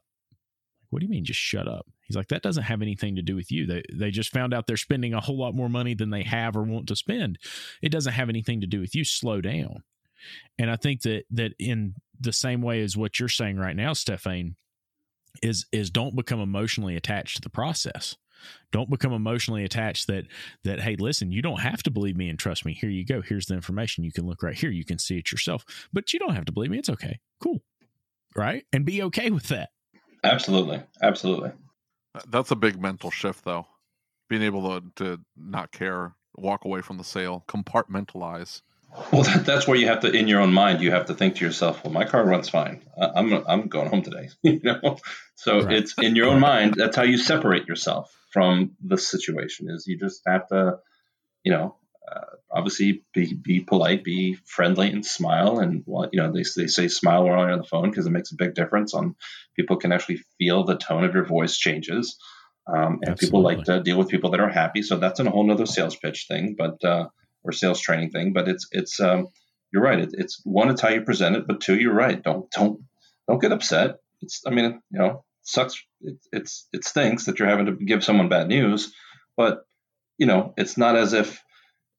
What do you mean, just shut up? He's like, that doesn't have anything to do with you. They they just found out they're spending a whole lot more money than they have or want to spend. It doesn't have anything to do with you. Slow down. And I think that that in the same way as what you're saying right now, Stéphane, is is don't become emotionally attached to the process. Don't become emotionally attached that, that, hey, listen, you don't have to believe me and trust me. Here you go. Here's the information. You can look right here. You can see it yourself. But you don't have to believe me. It's okay. Cool. Right? And be okay with that. Absolutely. Absolutely. That's a big mental shift, though. Being able to, to not care, walk away from the sale, compartmentalize. Well, that, that's where you have to, in your own mind, you have to think to yourself, well, my car runs fine. I'm I'm going home today. You know, so right. It's in your own mind. That's how you separate yourself from the situation, is you just have to, you know, uh, obviously be, be polite, be friendly, and smile. And, well, you know, they, they say smile when you're on the phone because it makes a big difference on people can actually feel the tone of your voice changes. Um, and Absolutely. People like to deal with people that are happy. So that's a whole nother sales pitch thing, but, uh, or sales training thing, but it's, it's, um, you're right. It, it's one, it's how you present it, but two, you're right. Don't, don't, don't get upset. It's, I mean, you know, sucks. It, it's, it stinks that you're having to give someone bad news, but, you know, it's not as if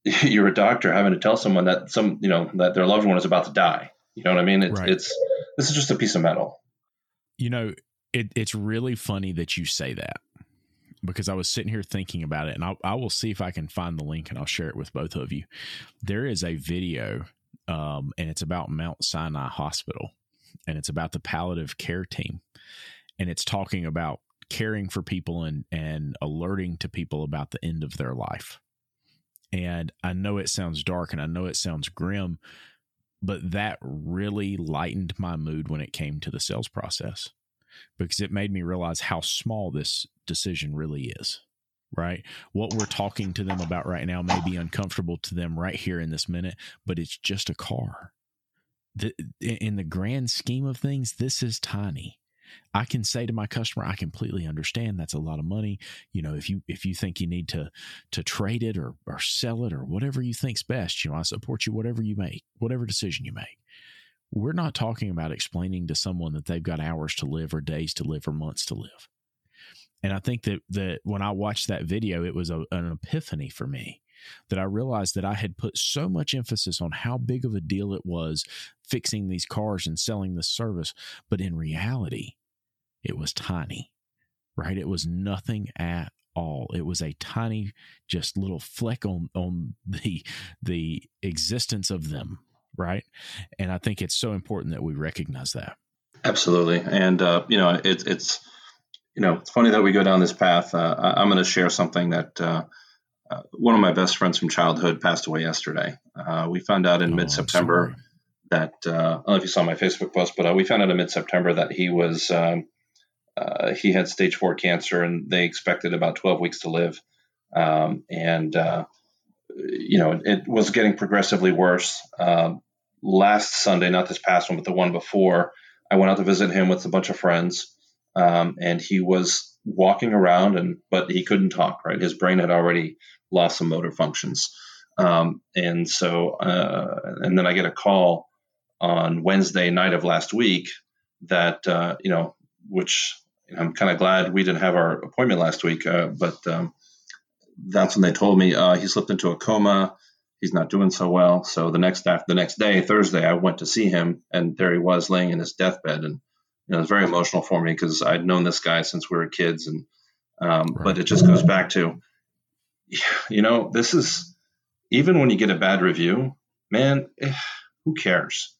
you're a doctor having to tell someone that some, you know, that their loved one is about to die. You know what I mean? It's, right. it's, this is just a piece of metal. You know, it, it's really funny that you say that, because I was sitting here thinking about it, and I, I will see if I can find the link and I'll share it with both of you. There is a video, um, and it's about Mount Sinai Hospital, and it's about the palliative care team. And it's talking about caring for people and, and alerting to people about the end of their life. And I know it sounds dark and I know it sounds grim, but that really lightened my mood when it came to the sales process. because it made me realize how small this decision really is, right? What we're talking to them about right now may be uncomfortable to them right here in this minute, but it's just a car. The, in the grand scheme of things, this is tiny. I can say to my customer, I completely understand that's a lot of money. You know, if you if you think you need to to trade it or or sell it or whatever you think's best, you know, I support you whatever you make, whatever decision you make. We're not talking about explaining to someone that they've got hours to live or days to live or months to live. And I think that that when I watched that video, it was a, an epiphany for me, that I realized that I had put so much emphasis on how big of a deal it was fixing these cars and selling this service. But in reality, it was tiny, right? It was nothing at all. It was a tiny, just little fleck on, on the, the existence of them, right? And I think it's so important that we recognize that. Absolutely. And, uh, you know, it, it's, you know, it's funny that we go down this path. Uh, I'm going to share something that, uh, Uh, one of my best friends from childhood passed away yesterday. Uh, we found out in oh, mid-September that, uh, I don't know if you saw my Facebook post, but uh, we found out in mid-September that he was, um, uh, he had stage four cancer, and they expected about twelve weeks to live. Um, and, uh, you know, it, it was getting progressively worse. Uh, last Sunday, not this past one, but the one before, I went out to visit him with a bunch of friends, um, and he was walking around, and but he couldn't talk, right? His brain had already lost some motor functions. Um, and so, uh, and then I get a call on Wednesday night of last week that, uh, you know, which I'm kind of glad we didn't have our appointment last week, uh, but um, that's when they told me uh, he slipped into a coma. He's not doing so well. So the next after the next day, Thursday, I went to see him, and there he was laying in his deathbed. And you know, it was very emotional for me because I'd known this guy since we were kids. And, um, right. but it just goes back to, you know, this is, even when you get a bad review, man, eh, who cares?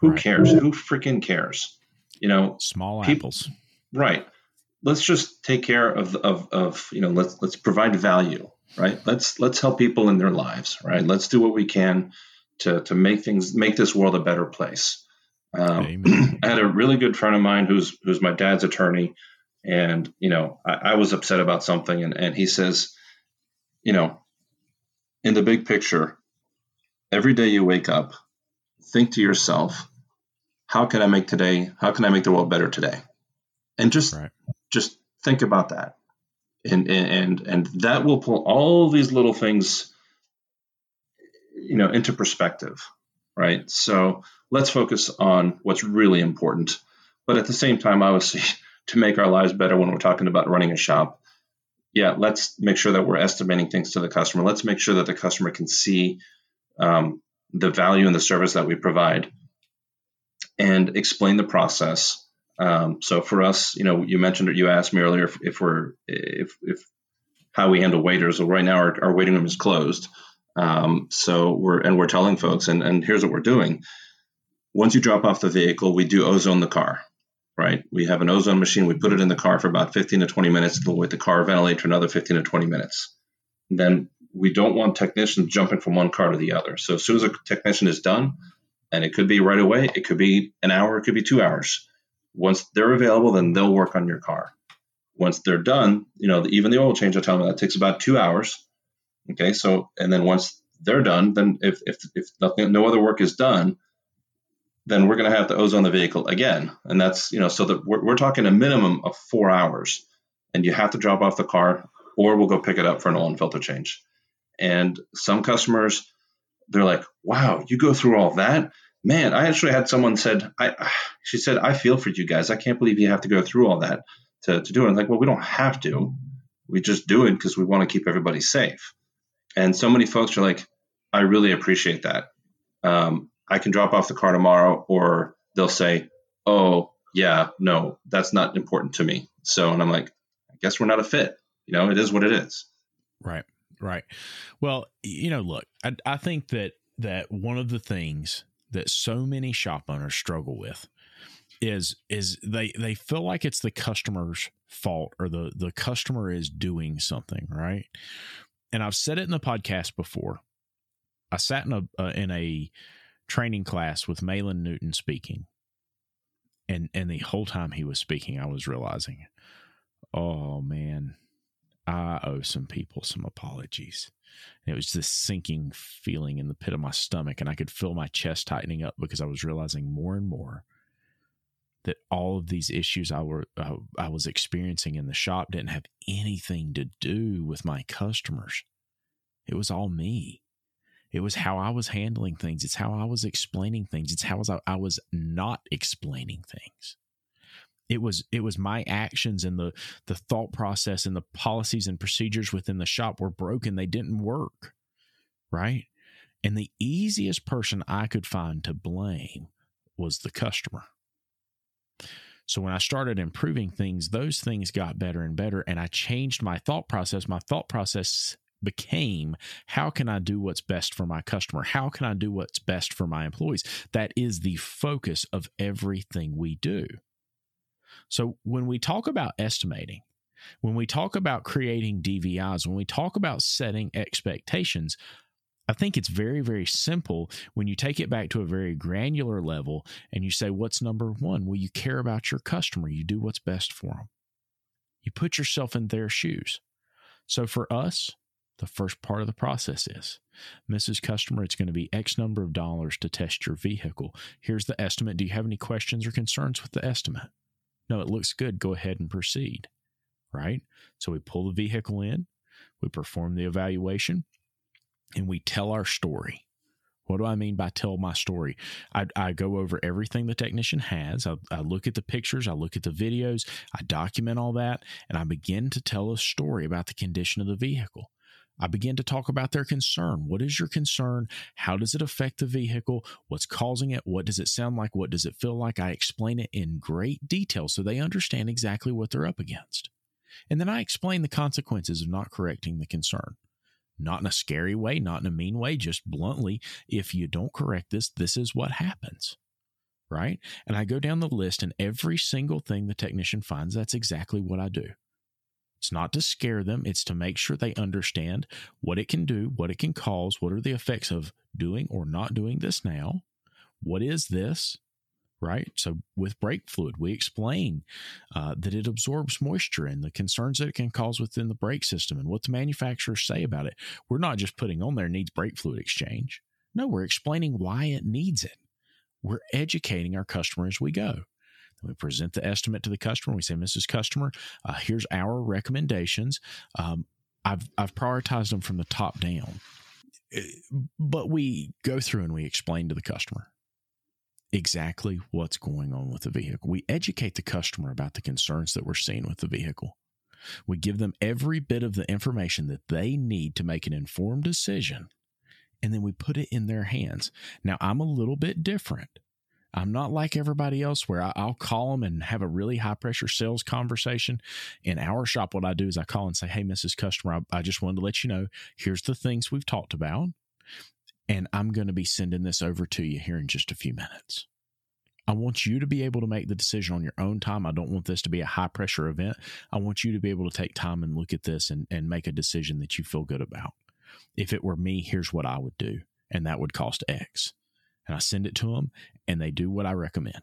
Who right. cares? Who freaking cares? You know, small people, apples, right? Let's just take care of, of, of, you know, let's, let's provide value, right? Let's, let's help people in their lives, right? Let's do what we can to, to make things, make this world a better place. Um, I had a really good friend of mine who's who's my dad's attorney, and you know I, I was upset about something, and, and he says, you know, in the big picture, every day you wake up, think to yourself, how can I make today? How can I make the world better today? And just right. just think about that, and and and that will pull all these little things, you know, into perspective. Right. So let's focus on what's really important. But at the same time, obviously, to make our lives better when we're talking about running a shop, yeah, let's make sure that we're estimating things to the customer. Let's make sure that the customer can see um, the value in the service that we provide and explain the process. Um, so for us, you know, you mentioned you asked me earlier if, if we're if if how we handle waiters. Well, right now, our, our waiting room is closed. Um, so we're, and we're telling folks, and, and here's what we're doing. Once you drop off the vehicle, we do ozone the car, right? We have an ozone machine. We put it in the car for about fifteen to twenty minutes. We'll let the car ventilate for another fifteen to twenty minutes. And then we don't want technicians jumping from one car to the other. So as soon as a technician is done, and it could be right away, it could be an hour, it could be two hours. Once they're available, then they'll work on your car. Once they're done, you know, even the oil change, I tell them that takes about two hours. Okay, so and then once they're done, then if if if nothing, no other work is done, then we're going to have to ozone the vehicle again, and that's you know so that we're, we're talking a minimum of four hours, and you have to drop off the car, or we'll go pick it up for an oil and filter change. And some customers, they're like, "Wow, you go through all that, man!" I actually had someone said, "I," she said, "I feel for you guys. I can't believe you have to go through all that to to do it." I'm like, well, we don't have to. We just do it because we want to keep everybody safe. And so many folks are like, I really appreciate that. Um, I can drop off the car tomorrow, or they'll say, oh, yeah, no, that's not important to me. So, and I'm like, I guess we're not a fit. You know, it is what it is. Right, right. Well, you know, look, I, I think that that one of the things that so many shop owners struggle with is is they they feel like it's the customer's fault, or the, the customer is doing something, right? And I've said it in the podcast before. I sat in a uh, in a training class with Malin Newton speaking, And and the whole time he was speaking, I was realizing, oh man, I owe some people some apologies. And it was this sinking feeling in the pit of my stomach, and I could feel my chest tightening up because I was realizing more and more that all of these issues I were I, I was experiencing in the shop didn't have anything to do with my customers. It was all me. It was how I was handling things. It's how I was explaining things. It's how I was not explaining things. It was it was my actions, and the the thought process and the policies and procedures within the shop were broken. They didn't work, right? And the easiest person I could find to blame was the customer. So when I started improving things, those things got better and better, and I changed my thought process. My thought process became, how can I do what's best for my customer? How can I do what's best for my employees? That is the focus of everything we do. So when we talk about estimating, when we talk about creating D V Is, when we talk about setting expectations, I think it's very, very simple when you take it back to a very granular level and you say, what's number one? Well, you care about your customer. You do what's best for them. You put yourself in their shoes. So for us, the first part of the process is, Missus Customer, it's going to be X number of dollars to test your vehicle. Here's the estimate. Do you have any questions or concerns with the estimate? No, it looks good. Go ahead and proceed, right? So we pull the vehicle in, we perform the evaluation, and we tell our story. What do I mean by tell my story? I, I go over everything the technician has. I, I look at the pictures. I look at the videos. I document all that, and I begin to tell a story about the condition of the vehicle. I begin to talk about their concern. What is your concern? How does it affect the vehicle? What's causing it? What does it sound like? What does it feel like? I explain it in great detail so they understand exactly what they're up against. And then I explain the consequences of not correcting the concern. Not in a scary way, not in a mean way, just bluntly, if you don't correct this, this is what happens, right? And I go down the list, and every single thing the technician finds, that's exactly what I do. It's not to scare them. It's to make sure they understand what it can do, what it can cause, what are the effects of doing or not doing this now, what is this, right? So with brake fluid, we explain uh, that it absorbs moisture and the concerns that it can cause within the brake system and what the manufacturers say about it. We're not just putting on there needs brake fluid exchange. No, we're explaining why it needs it. We're educating our customer as we go. We present the estimate to the customer. We say, Missus Customer, uh, here's our recommendations. Um, I've I've prioritized them from the top down. But we go through and we explain to the customer exactly what's going on with the vehicle. We educate the customer about the concerns that we're seeing with the vehicle. We give them every bit of the information that they need to make an informed decision, and then we put it in their hands. Now, I'm a little bit different. I'm not like everybody else where I'll call them and have a really high-pressure sales conversation. In our shop, what I do is I call and say, hey, Missus Customer, I, I just wanted to let you know, here's the things we've talked about, and I'm going to be sending this over to you here in just a few minutes. I want you to be able to make the decision on your own time. I don't want this to be a high-pressure event. I want you to be able to take time and look at this and, and make a decision that you feel good about. If it were me, here's what I would do, and that would cost X. And I send it to them, and they do what I recommend.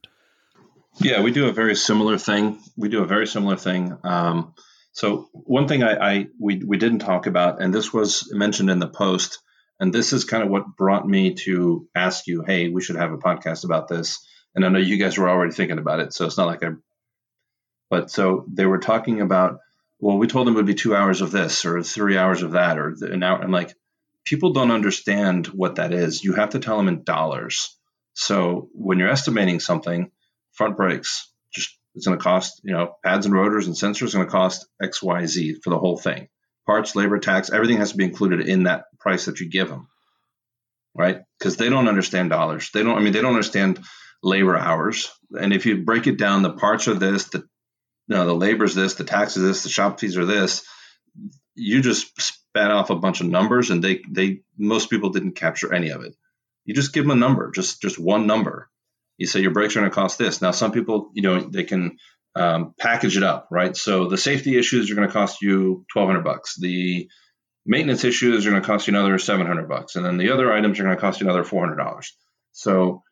Yeah, we do a very similar thing. We do a very similar thing. Um, so one thing I, I we we didn't talk about, and this was mentioned in the post, and this is kind of what brought me to ask you, hey, we should have a podcast about this. And I know you guys were already thinking about it, so it's not like I – but so they were talking about, well, we told them it would be two hours of this or three hours of that or an hour. I'm like, people don't understand what that is. You have to tell them in dollars. So when you're estimating something, front brakes, just it's going to cost, you know, pads and rotors and sensors is going to cost X, Y, Z for the whole thing. Parts, labor, tax, everything has to be included in that price that you give them, right? Because they don't understand dollars. They don't, I mean, they don't understand labor hours. And if you break it down, the parts are this, the, you know, the labor is this, the tax is this, the shop fees are this. You just spat off a bunch of numbers, and they, they most people didn't capture any of it. You just give them a number, just just one number. You say your brakes are going to cost this. Now, some people, you know, they can um, package it up, right? So the safety issues are going to cost you twelve hundred bucks. The maintenance issues are going to cost you another seven hundred bucks, and then the other items are going to cost you another four hundred dollars. So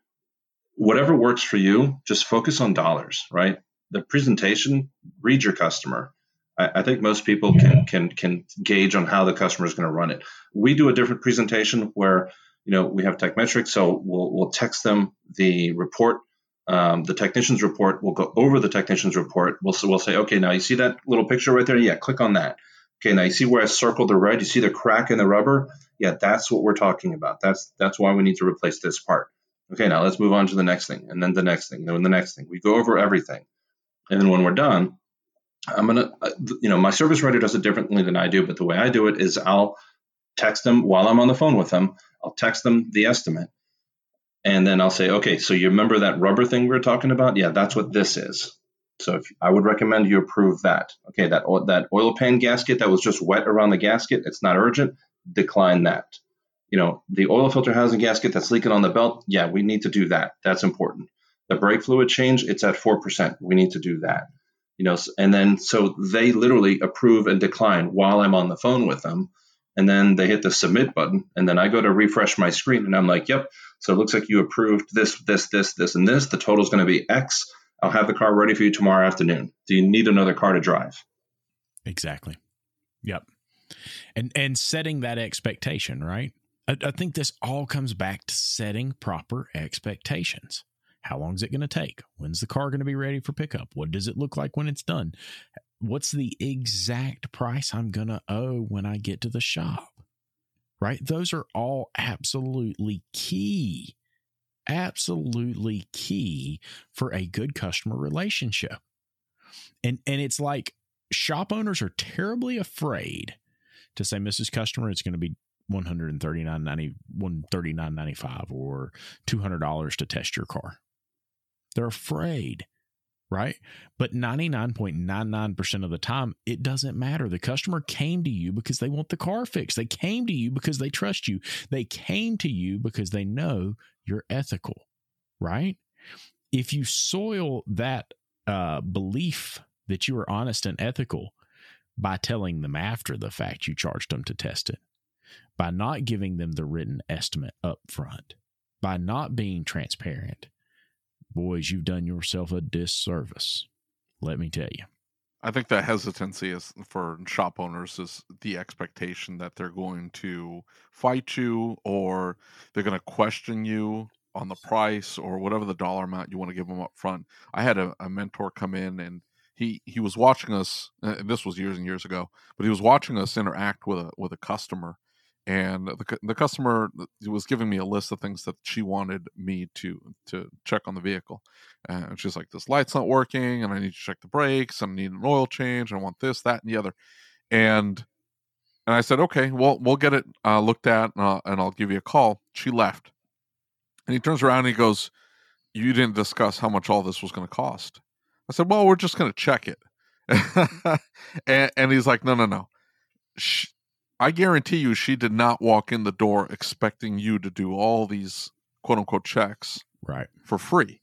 whatever works for you, just focus on dollars, right? The presentation, read your customer. I, I think most people yeah. can can can gauge on how the customer is going to run it. We do a different presentation where, you know, we have TechMetric, so we'll we'll text them the report, um, the technician's report. We'll go over the technician's report. We'll so we'll say, okay, now you see that little picture right there? Yeah, click on that. Okay, now you see where I circled the red? You see the crack in the rubber? Yeah, that's what we're talking about. That's that's why we need to replace this part. Okay, now let's move on to the next thing, and then the next thing, and then the next thing. We go over everything. And then when we're done, I'm going to, you know, my service writer does it differently than I do, but the way I do it is I'll text them while I'm on the phone with them. I'll text them the estimate. And then I'll say, okay, so you remember that rubber thing we were talking about? Yeah, that's what this is. So if, I would recommend you approve that. Okay, that, that oil pan gasket that was just wet around the gasket, it's not urgent, decline that. You know, the oil filter housing gasket that's leaking on the belt, yeah, we need to do that. That's important. The brake fluid change, it's at four percent. We need to do that. You know, and then so they literally approve and decline while I'm on the phone with them. And then they hit the submit button. And then I go to refresh my screen and I'm like, yep. So it looks like you approved this, this, this, this, and this. The total is going to be X. I'll have the car ready for you tomorrow afternoon. Do you need another car to drive? Exactly. Yep. And, and setting that expectation, right? I, I think this all comes back to setting proper expectations. How long is it going to take? When's the car going to be ready for pickup? What does it look like when it's done? What's the exact price I'm going to owe when I get to the shop? Right? Those are all absolutely key, absolutely key for a good customer relationship. And, and it's like shop owners are terribly afraid to say, Missus Customer, it's going to be one hundred thirty-nine dollars and ninety-five cents, one hundred thirty-nine dollars and ninety-five cents or two hundred dollars to test your car. They're afraid, right? But ninety-nine point nine nine percent of the time, it doesn't matter. The customer came to you because they want the car fixed. They came to you because they trust you. They came to you because they know you're ethical, right? If you soil that uh, belief that you are honest and ethical by telling them after the fact you charged them to test it, by not giving them the written estimate up front, by not being transparent, boys, you've done yourself a disservice. Let me tell you. I think that hesitancy is for shop owners is the expectation that they're going to fight you or they're going to question you on the price or whatever the dollar amount you want to give them up front. I had a, a mentor come in and he he was watching us, and this was years and years ago, but he was watching us interact with a with a customer. And the the customer was giving me a list of things that she wanted me to to check on the vehicle. Uh, and she's like, this light's not working, and I need to check the brakes, and I need an oil change, and I want this, that, and the other. And and I said, okay, well, we'll get it uh, looked at, and I'll, and I'll give you a call. She left. And he turns around and he goes, you didn't discuss how much all this was going to cost. I said, well, we're just going to check it. and, and he's like, no, no, no. She, I guarantee you she did not walk in the door expecting you to do all these quote-unquote checks right for free.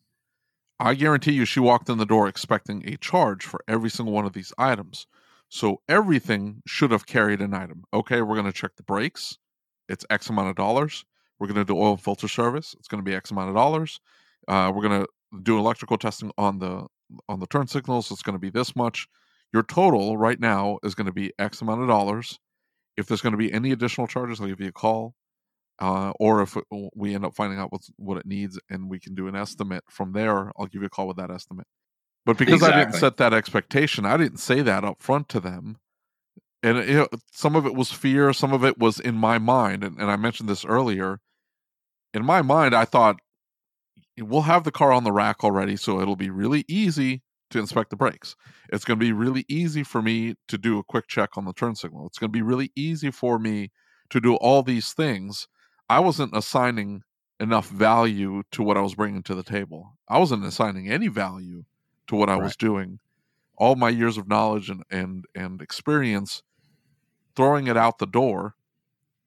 I guarantee you she walked in the door expecting a charge for every single one of these items. So everything should have carried an item. Okay, we're going to check the brakes. It's X amount of dollars. We're going to do oil filter service. It's going to be X amount of dollars. Uh, we're going to do electrical testing on the on the turn signals. It's going to be this much. Your total right now is going to be X amount of dollars. If there's going to be any additional charges, I'll give you a call. Uh, or if we end up finding out what's, what it needs and we can do an estimate from there, I'll give you a call with that estimate. But because exactly. I didn't set that expectation, I didn't say that up front to them. And it, it, some of it was fear. Some of it was in my mind. And, and I mentioned this earlier. In my mind, I thought, we'll have the car on the rack already, so it'll be really easy to inspect the brakes. It's going to be really easy for me to do a quick check on the turn signal. It's going to be really easy for me to do all these things. I wasn't assigning enough value to what I was bringing to the table. I wasn't assigning any value to what I right. was doing. All my years of knowledge and, and, and experience, throwing it out the door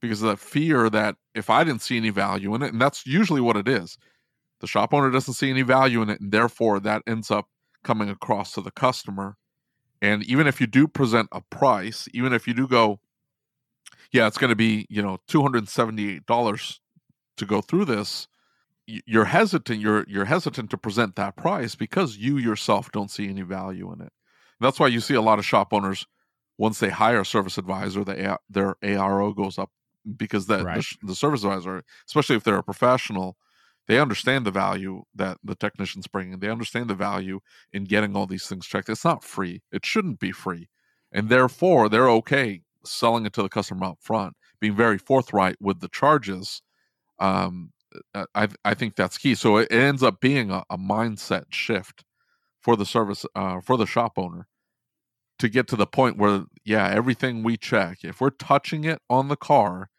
because of that fear that if I didn't see any value in it, and that's usually what it is. The shop owner doesn't see any value in it, and therefore that ends up coming across to the customer. And even if you do present a price, even if you do go, yeah, it's going to be, you know, two hundred seventy-eight dollars to go through this, you're hesitant, you're you're hesitant to present that price because you yourself don't see any value in it. And that's why you see a lot of shop owners, once they hire a service advisor, the, their A R O goes up, because that right. the, the service advisor, especially if they're a professional, they understand the value that the technician's bringing. They understand the value in getting all these things checked. It's not free. It shouldn't be free. And therefore, they're okay selling it to the customer up front, being very forthright with the charges. Um, I, I think that's key. So it ends up being a, a mindset shift for the service, uh, for the shop owner, to get to the point where, yeah, everything we check, if we're touching it on the car,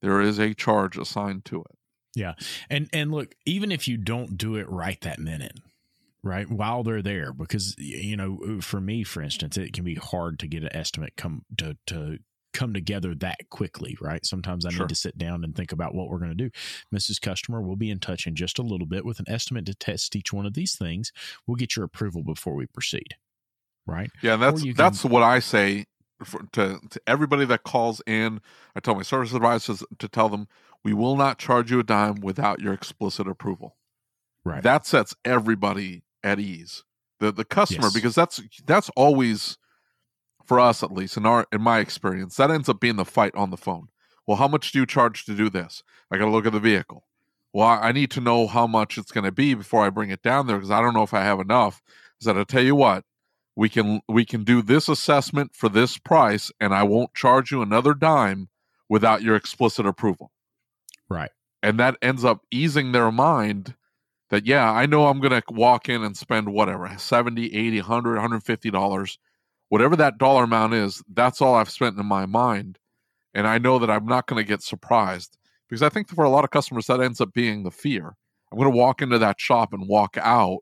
there is a charge assigned to it. Yeah. And, and look, even if you don't do it right that minute, right, while they're there, because, you know, for me, for instance, it can be hard to get an estimate come to, to come together that quickly, right? Sometimes I sure. need to sit down and think about what we're going to do. Missus Customer, we'll be in touch in just a little bit with an estimate to test each one of these things. We'll get your approval before we proceed, right? Yeah, that's can, that's what I say for, to, to everybody that calls in. I tell my service advisors to tell them, we will not charge you a dime without your explicit approval. Right. That sets everybody at ease. The the customer, yes. because that's that's always, for us at least, in our in my experience, that ends up being the fight on the phone. Well, how much do you charge to do this? I got to look at the vehicle. Well, I need to know how much it's going to be before I bring it down there, because I don't know if I have enough. I said, I'll tell you what, we can we can do this assessment for this price, and I won't charge you another dime without your explicit approval. Right. And that ends up easing their mind that, yeah, I know I'm going to walk in and spend whatever, seventy, eighty, one hundred, one hundred fifty dollars, whatever that dollar amount is, that's all I've spent in my mind. And I know that I'm not going to get surprised, because I think for a lot of customers, that ends up being the fear. I'm going to walk into that shop and walk out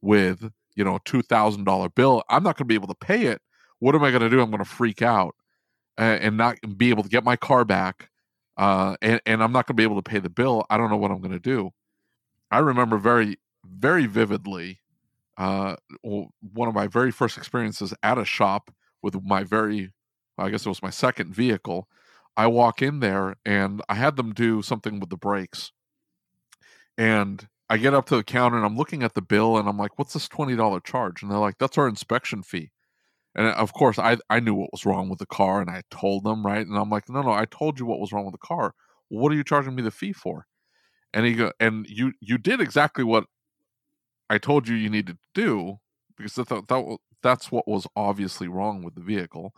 with, you know, a two thousand dollars bill. I'm not going to be able to pay it. What am I going to do? I'm going to freak out and, and not be able to get my car back. Uh, and, and I'm not going to be able to pay the bill. I don't know what I'm going to do. I remember very, very vividly uh, one of my very first experiences at a shop with my very, I guess it was my second vehicle. I walk in there and I had them do something with the brakes. And I get up to the counter and I'm looking at the bill and I'm like, what's this twenty dollars charge? And they're like, that's our inspection fee. And of course, I, I knew what was wrong with the car, and I told them, right? And I'm like, no, no, I told you what was wrong with the car. What are you charging me the fee for? And he go, and you you did exactly what I told you you needed to do, because that, that, that's what was obviously wrong with the vehicle.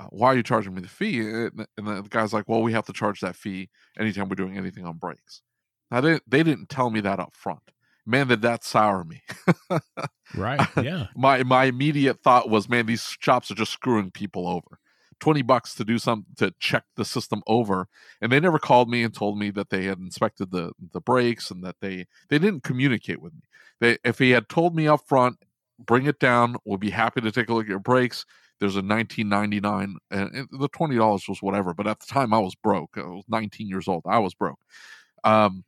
Uh, why are you charging me the fee? And the guy's like, well, we have to charge that fee anytime we're doing anything on brakes. Now, they, they didn't tell me that up front. Man, did that sour me. Right, yeah. My my immediate thought was, man, these shops are just screwing people over. twenty bucks to do something, to check the system over. And they never called me and told me that they had inspected the, the brakes, and that they, they didn't communicate with me. They, if he had told me up front, bring it down, we'll be happy to take a look at your brakes. There's a nineteen ninety-nine, and the twenty dollars was whatever. But at the time, I was broke. I was nineteen years old. I was broke. Um,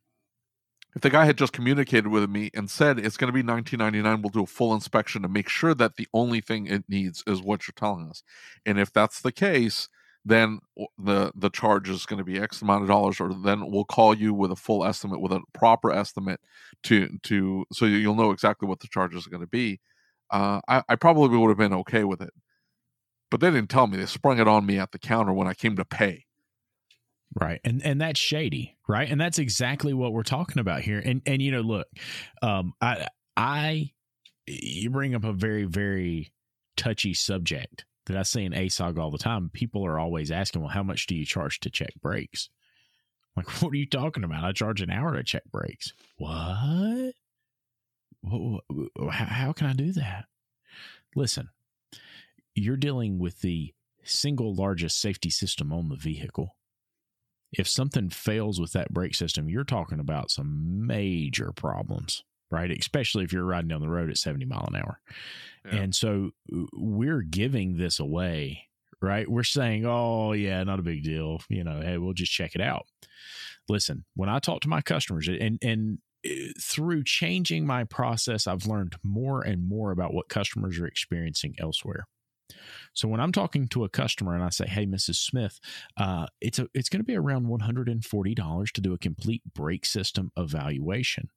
If the guy had just communicated with me and said, it's going to be nineteen ninety-nine, we'll do a full inspection to make sure that the only thing it needs is what you're telling us. And if that's the case, then the the charge is going to be X amount of dollars, or then we'll call you with a full estimate, with a proper estimate, to to so you'll know exactly what the charges are going to be. Uh, I, I probably would have been okay with it. But they didn't tell me. They sprung it on me at the counter when I came to pay. Right. And and that's shady, right? And that's exactly what we're talking about here. And and you know, look, um I I you bring up a very, very touchy subject that I see in A S O G all the time. People are always asking, well, how much do you charge to check brakes? I'm like, what are you talking about? I charge an hour to check brakes. What? How can I do that? Listen, you're dealing with the single largest safety system on the vehicle. If something fails with that brake system, you're talking about some major problems, right? Especially if you're riding down the road at seventy miles an hour. Yeah. And so we're giving this away, right? We're saying, oh, yeah, not a big deal. You know, hey, we'll just check it out. Listen, when I talk to my customers, and and through changing my process, I've learned more and more about what customers are experiencing elsewhere. So when I'm talking to a customer and I say, hey, Missus Smith, uh, it's a, it's going to be around one hundred forty dollars to do a complete brake system evaluation.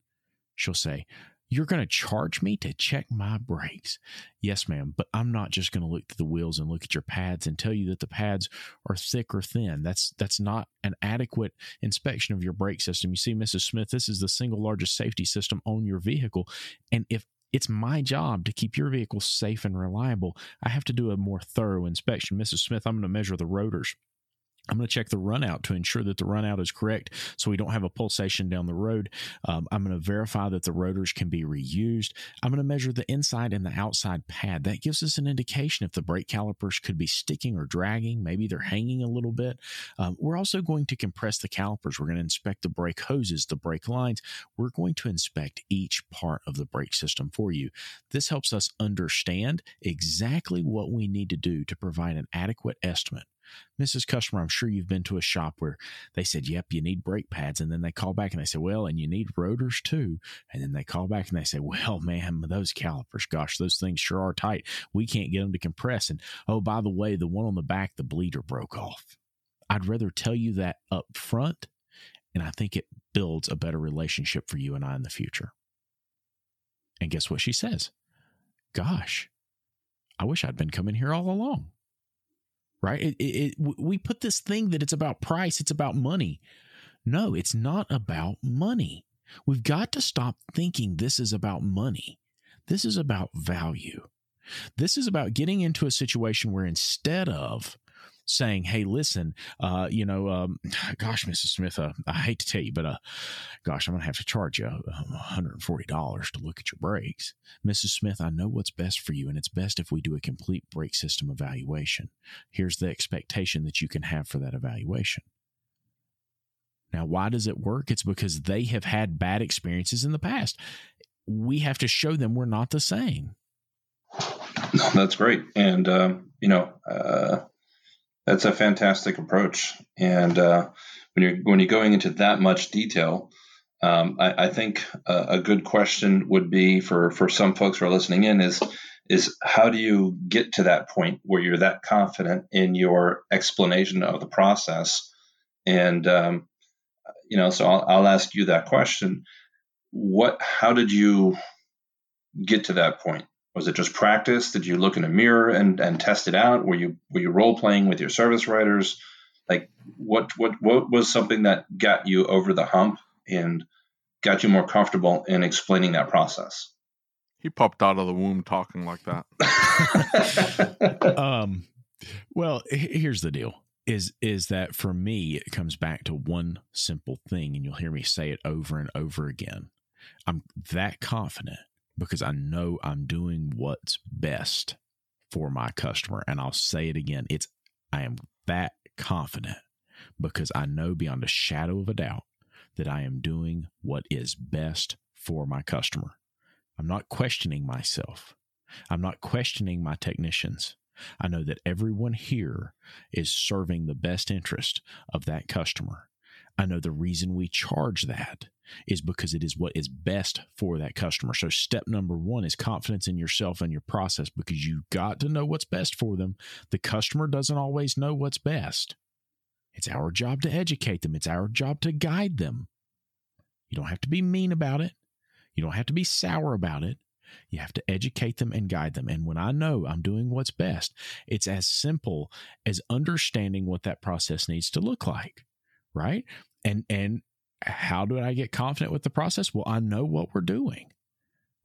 she'll say, "You're going to charge me to check my brakes." "Yes, ma'am, but I'm not just going to look at the wheels and look at your pads and tell you that the pads are thick or thin. That's that's not an adequate inspection of your brake system. You see, Missus Smith, this is the single largest safety system on your vehicle. And if it's my job to keep your vehicle safe and reliable, I have to do a more thorough inspection. Missus Smith, I'm going to measure the rotors. I'm going to check the runout to ensure that the runout is correct so we don't have a pulsation down the road. Um, I'm going to verify that the rotors can be reused. I'm going to measure the inside and the outside pad. That gives us an indication if the brake calipers could be sticking or dragging. Maybe they're hanging a little bit. Um, we're also going to compress the calipers. We're going to inspect the brake hoses, the brake lines. We're going to inspect each part of the brake system for you. This helps us understand exactly what we need to do to provide an adequate estimate. Missus Customer, I'm sure you've been to a shop where they said, yep, you need brake pads. And then they call back and they say, well, and you need rotors too. And then they call back and they say, well, man, those calipers, gosh, those things sure are tight. We can't get them to compress. And oh, by the way, the one on the back, the bleeder broke off. I'd rather tell you that up front. And I think it builds a better relationship for you and I in the future. And guess what she says? Gosh, I wish I'd been coming here all along. Right? It, it, it, we put this thing that it's about price, it's about money. No, it's not about money. We've got to stop thinking this is about money. This is about value. This is about getting into a situation where instead of saying, hey, listen, uh, you know, um, gosh, Missus Smith, uh, I hate to tell you, but uh, gosh, I'm going to have to charge you one hundred forty dollars to look at your brakes. Missus Smith, I know what's best for you, and it's best if we do a complete brake system evaluation. Here's the expectation that you can have for that evaluation. Now, why does it work? It's because they have had bad experiences in the past. We have to show them we're not the same. No, that's great. And, um, you know, uh, that's a fantastic approach. And uh, when you're when you're going into that much detail, um, I, I think a, a good question would be for, for some folks who are listening in is, is how do you get to that point where you're that confident in your explanation of the process? And, um, you know, so I'll, I'll ask you that question. What? How did you get to that point? Was it just practice? Did you look in a mirror and, and test it out? Were you were you role playing with your service writers? Like what what what was something that got you over the hump and got you more comfortable in explaining that process? He popped out of the womb talking like that. um, well, here's the deal. Is is that for me, it comes back to one simple thing, and you'll hear me say it over and over again. I'm that confident because I know I'm doing what's best for my customer. And I'll say it again. It's, I am that confident because I know beyond a shadow of a doubt that I am doing what is best for my customer. I'm not questioning myself. I'm not questioning my technicians. I know that everyone here is serving the best interest of that customer. I know the reason we charge that is because it is what is best for that customer. So step number one is confidence in yourself and your process because you've got to know what's best for them. The customer doesn't always know what's best. It's our job to educate them. It's our job to guide them. You don't have to be mean about it. You don't have to be sour about it. You have to educate them and guide them. And when I know I'm doing what's best, it's as simple as understanding what that process needs to look like, right? And, and, how do I get confident with the process? Well, I know what we're doing,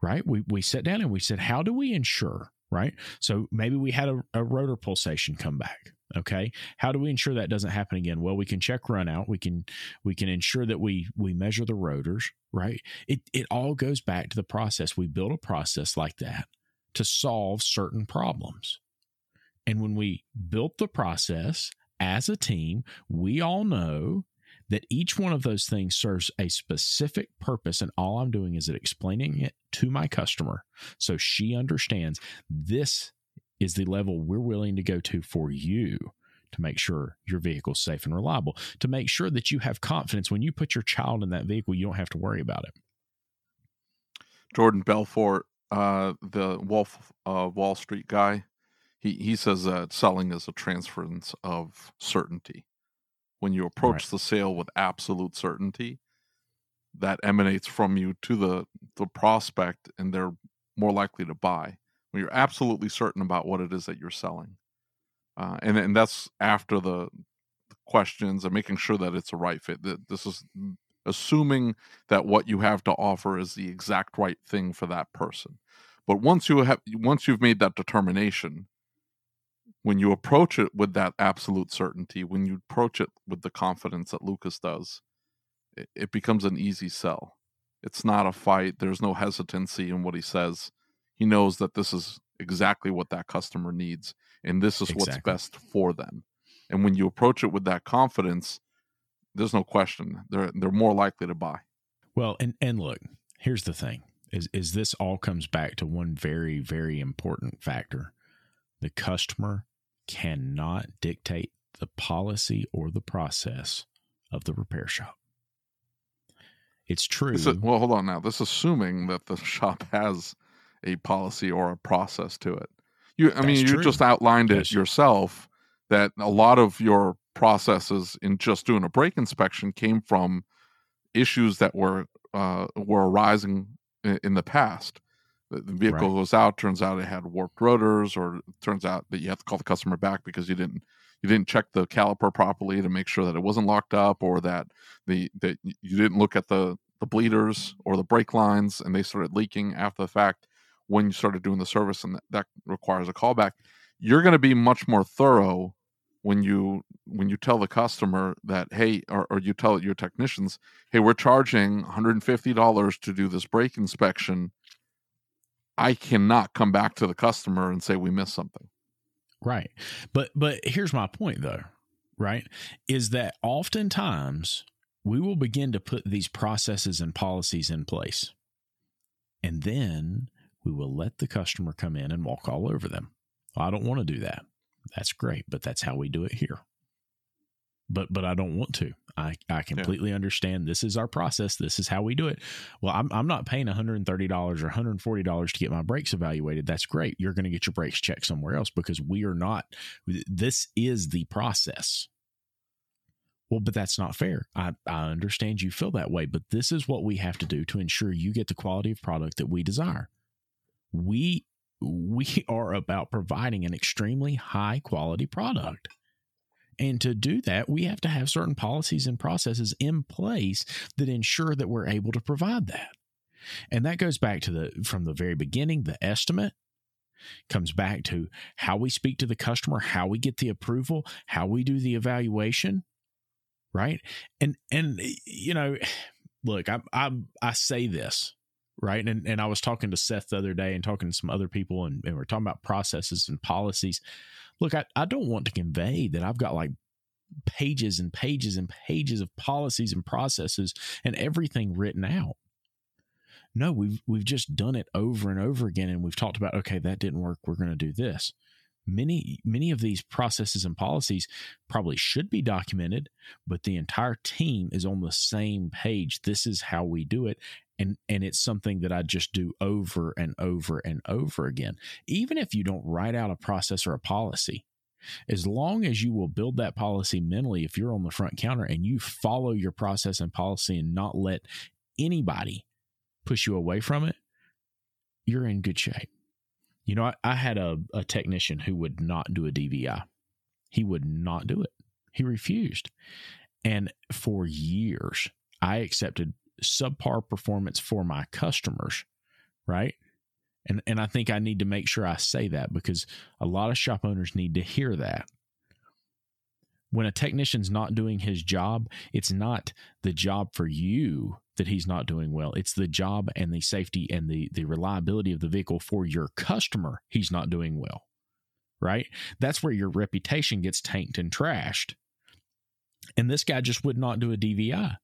right? We we sat down and we said, how do we ensure, right? So maybe we had a, a rotor pulsation come back, okay? How do we ensure that doesn't happen again? Well, we can check runout. We can we can ensure that we we measure the rotors, right? It it all goes back to the process. We build a process like that to solve certain problems. And when we built the process as a team, we all know that each one of those things serves a specific purpose, and all I'm doing is explaining it to my customer so she understands this is the level we're willing to go to for you to make sure your vehicle's safe and reliable, to make sure that you have confidence when you put your child in that vehicle, you don't have to worry about it. Jordan Belfort, uh, the Wolf uh, Wall Street guy, he, he says that selling is a transference of certainty. When you approach right. the sale with absolute certainty, that emanates from you to the, the prospect, and they're more likely to buy when you're absolutely certain about what it is that you're selling. Uh, and, and that's after the questions and making sure that it's a right fit. That this is assuming that what you have to offer is the exact right thing for that person. But once you have, once you've made that determination, when you approach it with that absolute certainty, when you approach it with the confidence that Lucas does, it, it becomes an easy sell. It's not a fight. There's no hesitancy in what he says. He knows that this is exactly what that customer needs, and this is exactly what's best for them. And when you approach it with that confidence, there's no question. They're they're more likely to buy. Well, and, and look, here's the thing, is, is this all comes back to one very, very important factor. The customer cannot dictate the policy or the process of the repair shop. It's true. This is, well, hold on now. This is assuming that the shop has a policy or a process to it. You, I That's mean, you true. just outlined That's it yourself that a lot of your processes in just doing a brake inspection came from issues that were uh, were arising in the past. The vehicle right. goes out. Turns out it had warped rotors, or it turns out that you have to call the customer back because you didn't you didn't check the caliper properly to make sure that it wasn't locked up, or that the that you didn't look at the the bleeders or the brake lines, and they started leaking after the fact when you started doing the service, and that, that requires a callback. You're going to be much more thorough when you when you tell the customer that, hey, or, or you tell your technicians, hey, we're charging one hundred fifty dollars to do this brake inspection. I cannot come back to the customer and say we missed something. Right. But but here's my point, though, right, is that oftentimes we will begin to put these processes and policies in place, and then we will let the customer come in and walk all over them. I don't want to do that. That's great, but that's how we do it here. But but I don't want to. I, I completely yeah. understand. This is our process. This is how we do it. Well, I'm I'm not paying one hundred thirty dollars or one hundred forty dollars to get my brakes evaluated. That's great. You're going to get your brakes checked somewhere else because we are not. This is the process. Well, but that's not fair. I, I understand you feel that way, but this is what we have to do to ensure you get the quality of product that we desire. We we are about providing an extremely high quality product. And to do that, we have to have certain policies and processes in place that ensure that we're able to provide that. And that goes back to the, from the very beginning, the estimate comes back to how we speak to the customer, how we get the approval, how we do the evaluation, right? And, and you know, look, I, I, I say this, right? And, and I was talking to Seth the other day and talking to some other people, and, and we're talking about processes and policies. Look, I, I don't want to convey that I've got like pages and pages and pages of policies and processes and everything written out. No, we've we've just done it over and over again, and we've talked about, okay, that didn't work. We're going to do this. Many, many of these processes and policies probably should be documented, but the entire team is on the same page. This is how we do it. And and it's something that I just do over and over and over again. Even if you don't write out a process or a policy, as long as you will build that policy mentally, if you're on the front counter and you follow your process and policy and not let anybody push you away from it, you're in good shape. You know, I, I had a, a technician who would not do a D V I. He would not do it. He refused. And for years, I accepted subpar performance for my customers, right? And and I think I need to make sure I say that, because a lot of shop owners need to hear that. When a technician's not doing his job, it's not the job for you that he's not doing well. It's the job and the safety and the, the reliability of the vehicle for your customer he's not doing well, right? That's where your reputation gets tanked and trashed. And this guy just would not do a D V I.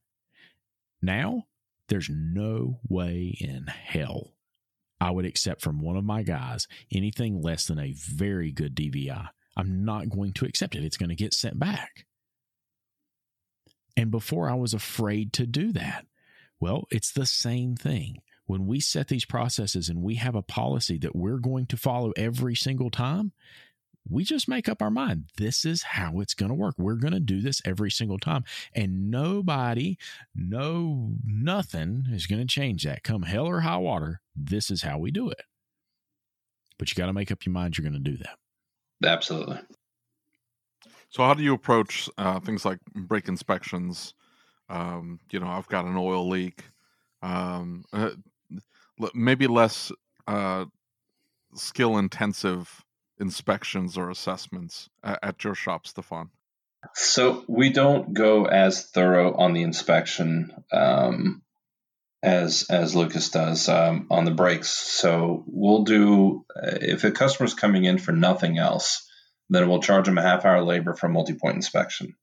Now, there's no way in hell I would accept from one of my guys anything less than a very good D V I. I'm not going to accept it. It's going to get sent back. And before I was afraid to do that. Well, it's the same thing. When we set these processes and we have a policy that we're going to follow every single time, we just make up our mind. This is how it's going to work. We're going to do this every single time. And nobody, no, nothing is going to change that. Come hell or high water, this is how we do it. But you got to make up your mind you're going to do that. Absolutely. So how do you approach uh, things like brake inspections? Um, you know, I've got an oil leak. Um, uh, maybe less uh, skill-intensive inspections or assessments at your shop, Stéphane? So we don't go as thorough on the inspection um, as as Lucas does um, on the brakes. So we'll do, if a customer's coming in for nothing else, then we'll charge them a half hour labor for multi-point inspection.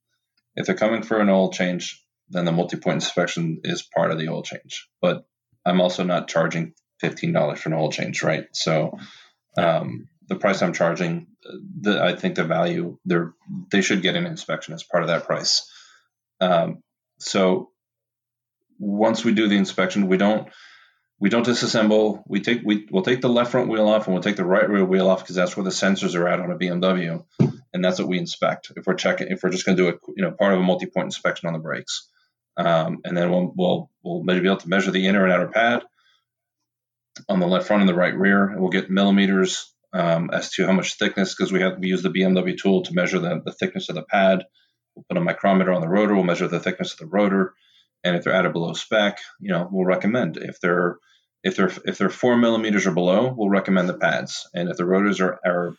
If they're coming for an oil change, then the multi-point inspection is part of the oil change. But I'm also not charging fifteen dollars for an oil change, right? So um, the price I'm charging, the, I think the value, they're, they should get an inspection as part of that price. Um, so once we do the inspection, we don't we don't disassemble. We take we we'll take the left front wheel off and we'll take the right rear wheel off because that's where the sensors are at on a B M W, and that's what we inspect. If we're checking, if we're just going to do a you know part of a multi-point inspection on the brakes, um, and then we'll we'll we'll maybe be able to measure the inner and outer pad on the left front and the right rear, and we'll get millimeters. Um, as to how much thickness, because we have we use the B M W tool to measure the, the thickness of the pad. We'll put a micrometer on the rotor. We'll measure the thickness of the rotor, and if they're at or below spec, you know, we'll recommend. If they're if they're if they're four millimeters or below, we'll recommend the pads. And if the rotors are, are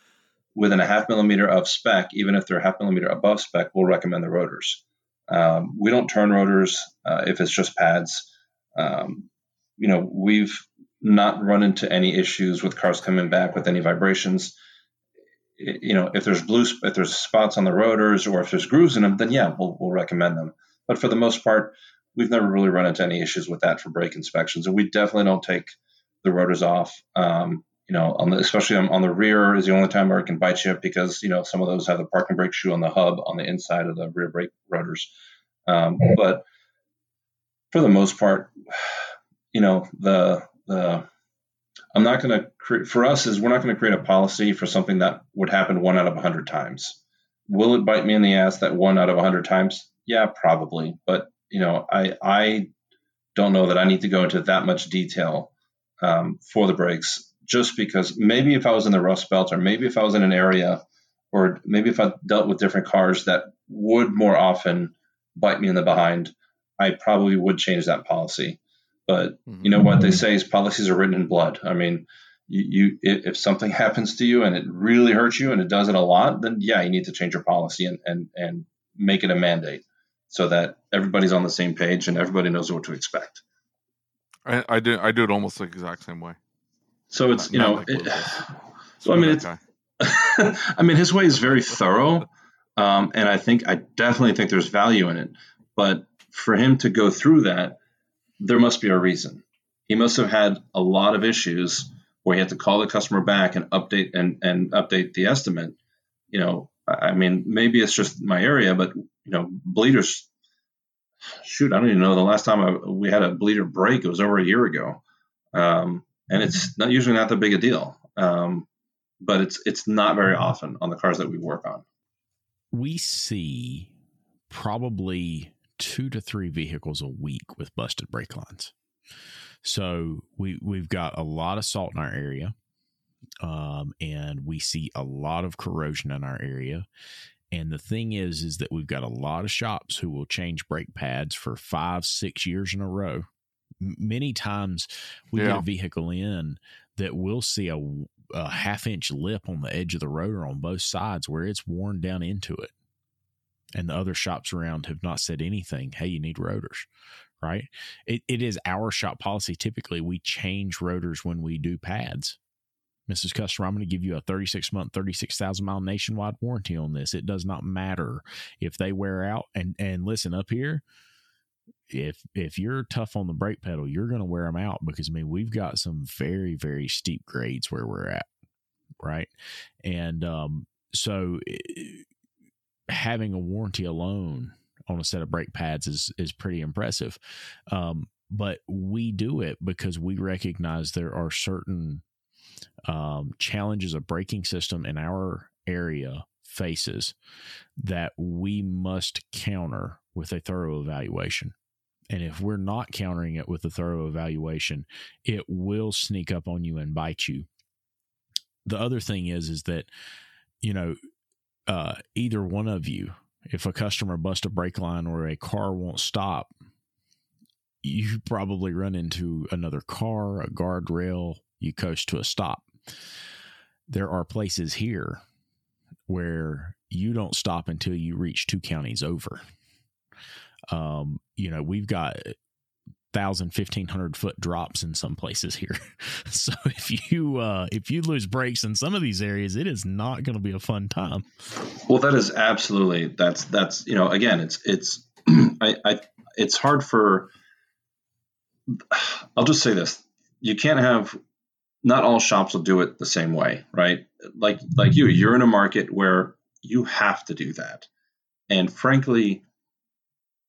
within a half millimeter of spec, even if they're half millimeter above spec, we'll recommend the rotors. Um, we don't turn rotors uh, if it's just pads. Um, you know, we've not run into any issues with cars coming back with any vibrations. You know, if there's blue, if there's spots on the rotors or if there's grooves in them, then yeah, we'll, we'll recommend them. But for the most part, we've never really run into any issues with that for brake inspections. And we definitely don't take the rotors off. Um, you know, on the, especially on, on the rear is the only time where it can bite you because, you know, some of those have the parking brake shoe on the hub on the inside of the rear brake rotors. Um, but for the most part, you know, the, The, I'm not going to create for us is we're not going to create a policy for something that would happen one out of a hundred times. Will it bite me in the ass that one out of a hundred times? Yeah, probably. But you know, I I don't know that I need to go into that much detail um, for the brakes, just because maybe if I was in the Rust Belt or maybe if I was in an area or maybe if I dealt with different cars that would more often bite me in the behind, I probably would change that policy. But you know what they say is policies are written in blood. I mean, you, you if something happens to you and it really hurts you and it does it a lot, then yeah, you need to change your policy and, and, and make it a mandate so that everybody's on the same page and everybody knows what to expect. I, I do I do it almost the exact same way. So it's, not, you know, like it, so I mean, it's, I mean, his way is very thorough. Um, and I think I definitely think there's value in it. But for him to go through that, there must be a reason. He must have had a lot of issues where he had to call the customer back and update and, and update the estimate. You know, I mean, maybe it's just my area, but you know, bleeders. Shoot, I don't even know the last time I, we had a bleeder break. It was over a year ago, um, and it's not usually not that big a deal. Um, but it's it's not very often on the cars that we work on. We see probably two to three vehicles a week with busted brake lines. So we, we've got a lot of salt in our area, um, and we see a lot of corrosion in our area. And the thing is, is that we've got a lot of shops who will change brake pads for five, six years in a row. M- many times we yeah. get a vehicle in that we'll see a, a half inch lip on the edge of the rotor on both sides where it's worn down into it. And the other shops around have not said anything. Hey, you need rotors, right? It, it is our shop policy. Typically, we change rotors when we do pads. Missus Customer, I'm going to give you a thirty-six month, thirty-six thousand mile nationwide warranty on this. It does not matter if they wear out. And and listen, up here, if if you're tough on the brake pedal, you're going to wear them out because, I mean, we've got some very, very steep grades where we're at, right? And um, so... It, having a warranty alone on a set of brake pads is, is pretty impressive. Um, but we do it because we recognize there are certain um, challenges a braking system in our area faces that we must counter with a thorough evaluation. And if we're not countering it with a thorough evaluation, it will sneak up on you and bite you. The other thing is, is that, you know, uh, either one of you, if a customer busts a brake line or a car won't stop, you probably run into another car, a guardrail, you coast to a stop. There are places here where you don't stop until you reach two counties over. Um, you know, we've got one thousand, fifteen hundred foot drops in some places here. So if you uh, if you lose brakes in some of these areas, it is not going to be a fun time. Well, that is absolutely that's that's you know, again, it's it's I, I it's hard for. I'll just say this: you can't have. Not all shops will do it the same way, right? Like like you, you're in a market where you have to do that, and frankly,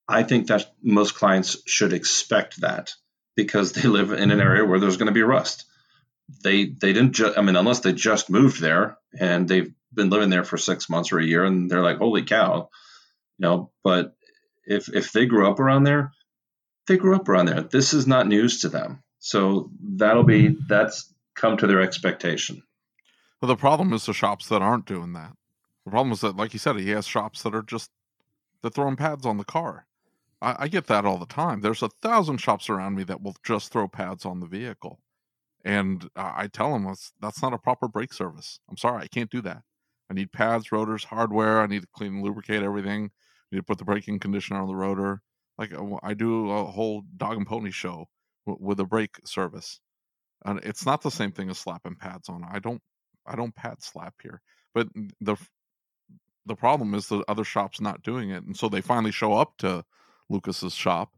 I think that most clients should expect that because they live in an area where there's going to be rust. They they didn't ju- I mean, unless they just moved there and they've been living there for six months or a year, and they're like, "Holy cow!" You know, but if if they grew up around there, they grew up around there. This is not news to them, so that'll be that's come to their expectation. Well, the problem is the shops that aren't doing that. The problem is that, like you said, he has shops that are just they're throwing pads on the car. I get that all the time. There's a thousand shops around me that will just throw pads on the vehicle. And I tell them, that's, that's not a proper brake service. I'm sorry, I can't do that. I need pads, rotors, hardware. I need to clean and lubricate everything. I need to put the braking conditioner on the rotor. Like I do a whole dog and pony show with a brake service. And it's not the same thing as slapping pads on. I don't, I don't pad slap here. But the, the problem is the other shop's not doing it. And so they finally show up to Lucas's shop,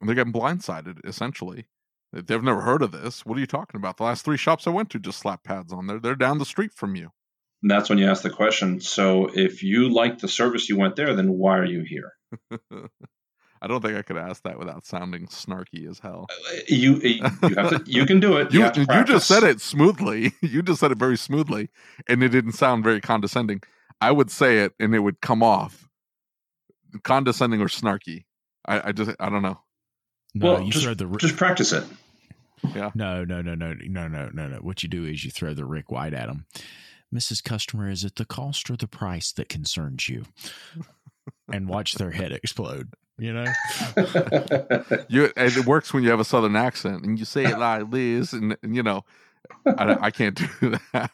and they're getting blindsided. Essentially, they've never heard of this. What are you talking about? The last three shops I went to just slap pads on there. They're down the street from you. And that's when you ask the question. So, if you like the service you went there, then why are you here? I don't think I could ask that without sounding snarky as hell. You you, have to, you can do it. You, you, you just said it smoothly. You just said it very smoothly, and it didn't sound very condescending. I would say it, and it would come off condescending or snarky. I, I just I don't know. No, well, you just, throw the Rick... just practice it. Yeah. No, no, no, no, no, no, no, no. What you do is you throw the Rick White at him. Missus Customer, is it the cost or the price that concerns you? And watch their head explode. You know, you and it works when you have a southern accent and you say it like this, and, and you know, I, I can't do that.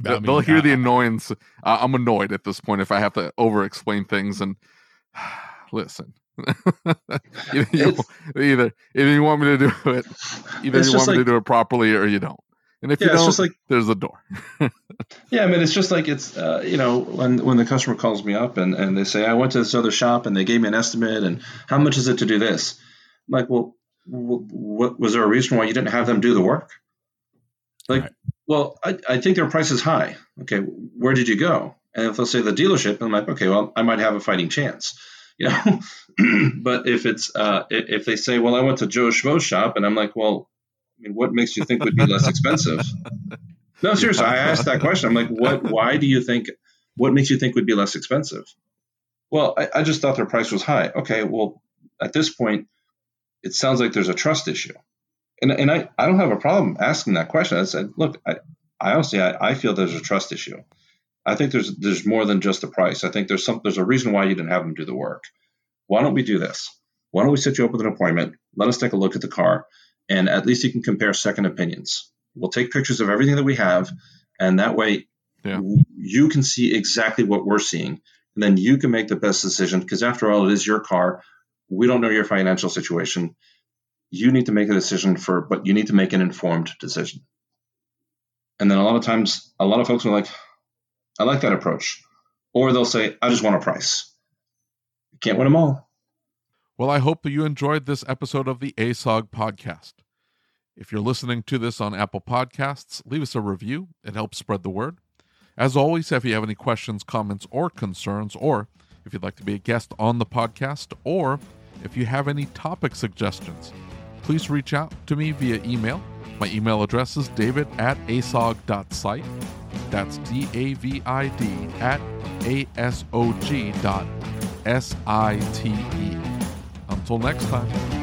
They'll, I mean, they'll hear I, the annoyance. Uh, I'm annoyed at this point if I have to over-explain things and listen. you, you, either either you want me to do it, either you want like, me to do it properly, or you don't. And if yeah, you don't, it's like, there's a door. yeah, I mean, it's just like it's uh, you know when when the customer calls me up and, and they say I went to this other shop and they gave me an estimate and how much is it to do this? I'm like, well, w- what was there a reason why you didn't have them do the work? Like. Right. Well, I, I think their price is high. Okay, where did you go? And if they'll say the dealership, I'm like, okay, well, I might have a fighting chance, you know. But if it's uh, if they say, well, I went to Joe Schmo's shop, and I'm like, well, I mean, what makes you think would be less expensive? No, seriously, I asked that question. I'm like, what? Why do you think? What makes you think would be less expensive? Well, I, I just thought their price was high. Okay, well, at this point, it sounds like there's a trust issue. And and I, I don't have a problem asking that question. I said, look, I, I honestly I, I feel there's a trust issue. I think there's there's more than just the price. I think there's some there's a reason why you didn't have them do the work. Why don't we do this? Why don't we set you up with an appointment? Let us take a look at the car, and at least you can compare second opinions. We'll take pictures of everything that we have, and that way yeah. you can see exactly what we're seeing, and then you can make the best decision. Because after all, it is your car. We don't know your financial situation. You need to make a decision for, but you need to make an informed decision. And then a lot of times, a lot of folks are like, I like that approach. Or they'll say, I just want a price. You can't win them all. Well, I hope that you enjoyed this episode of the A S O G podcast. If you're listening to this on Apple Podcasts, leave us a review. It helps spread the word. As always, if you have any questions, comments, or concerns, or if you'd like to be a guest on the podcast, or if you have any topic suggestions, please reach out to me via email My email address is david at asog dot site. That's D A V I D at A-S-O-G dot S I T E. Until next time.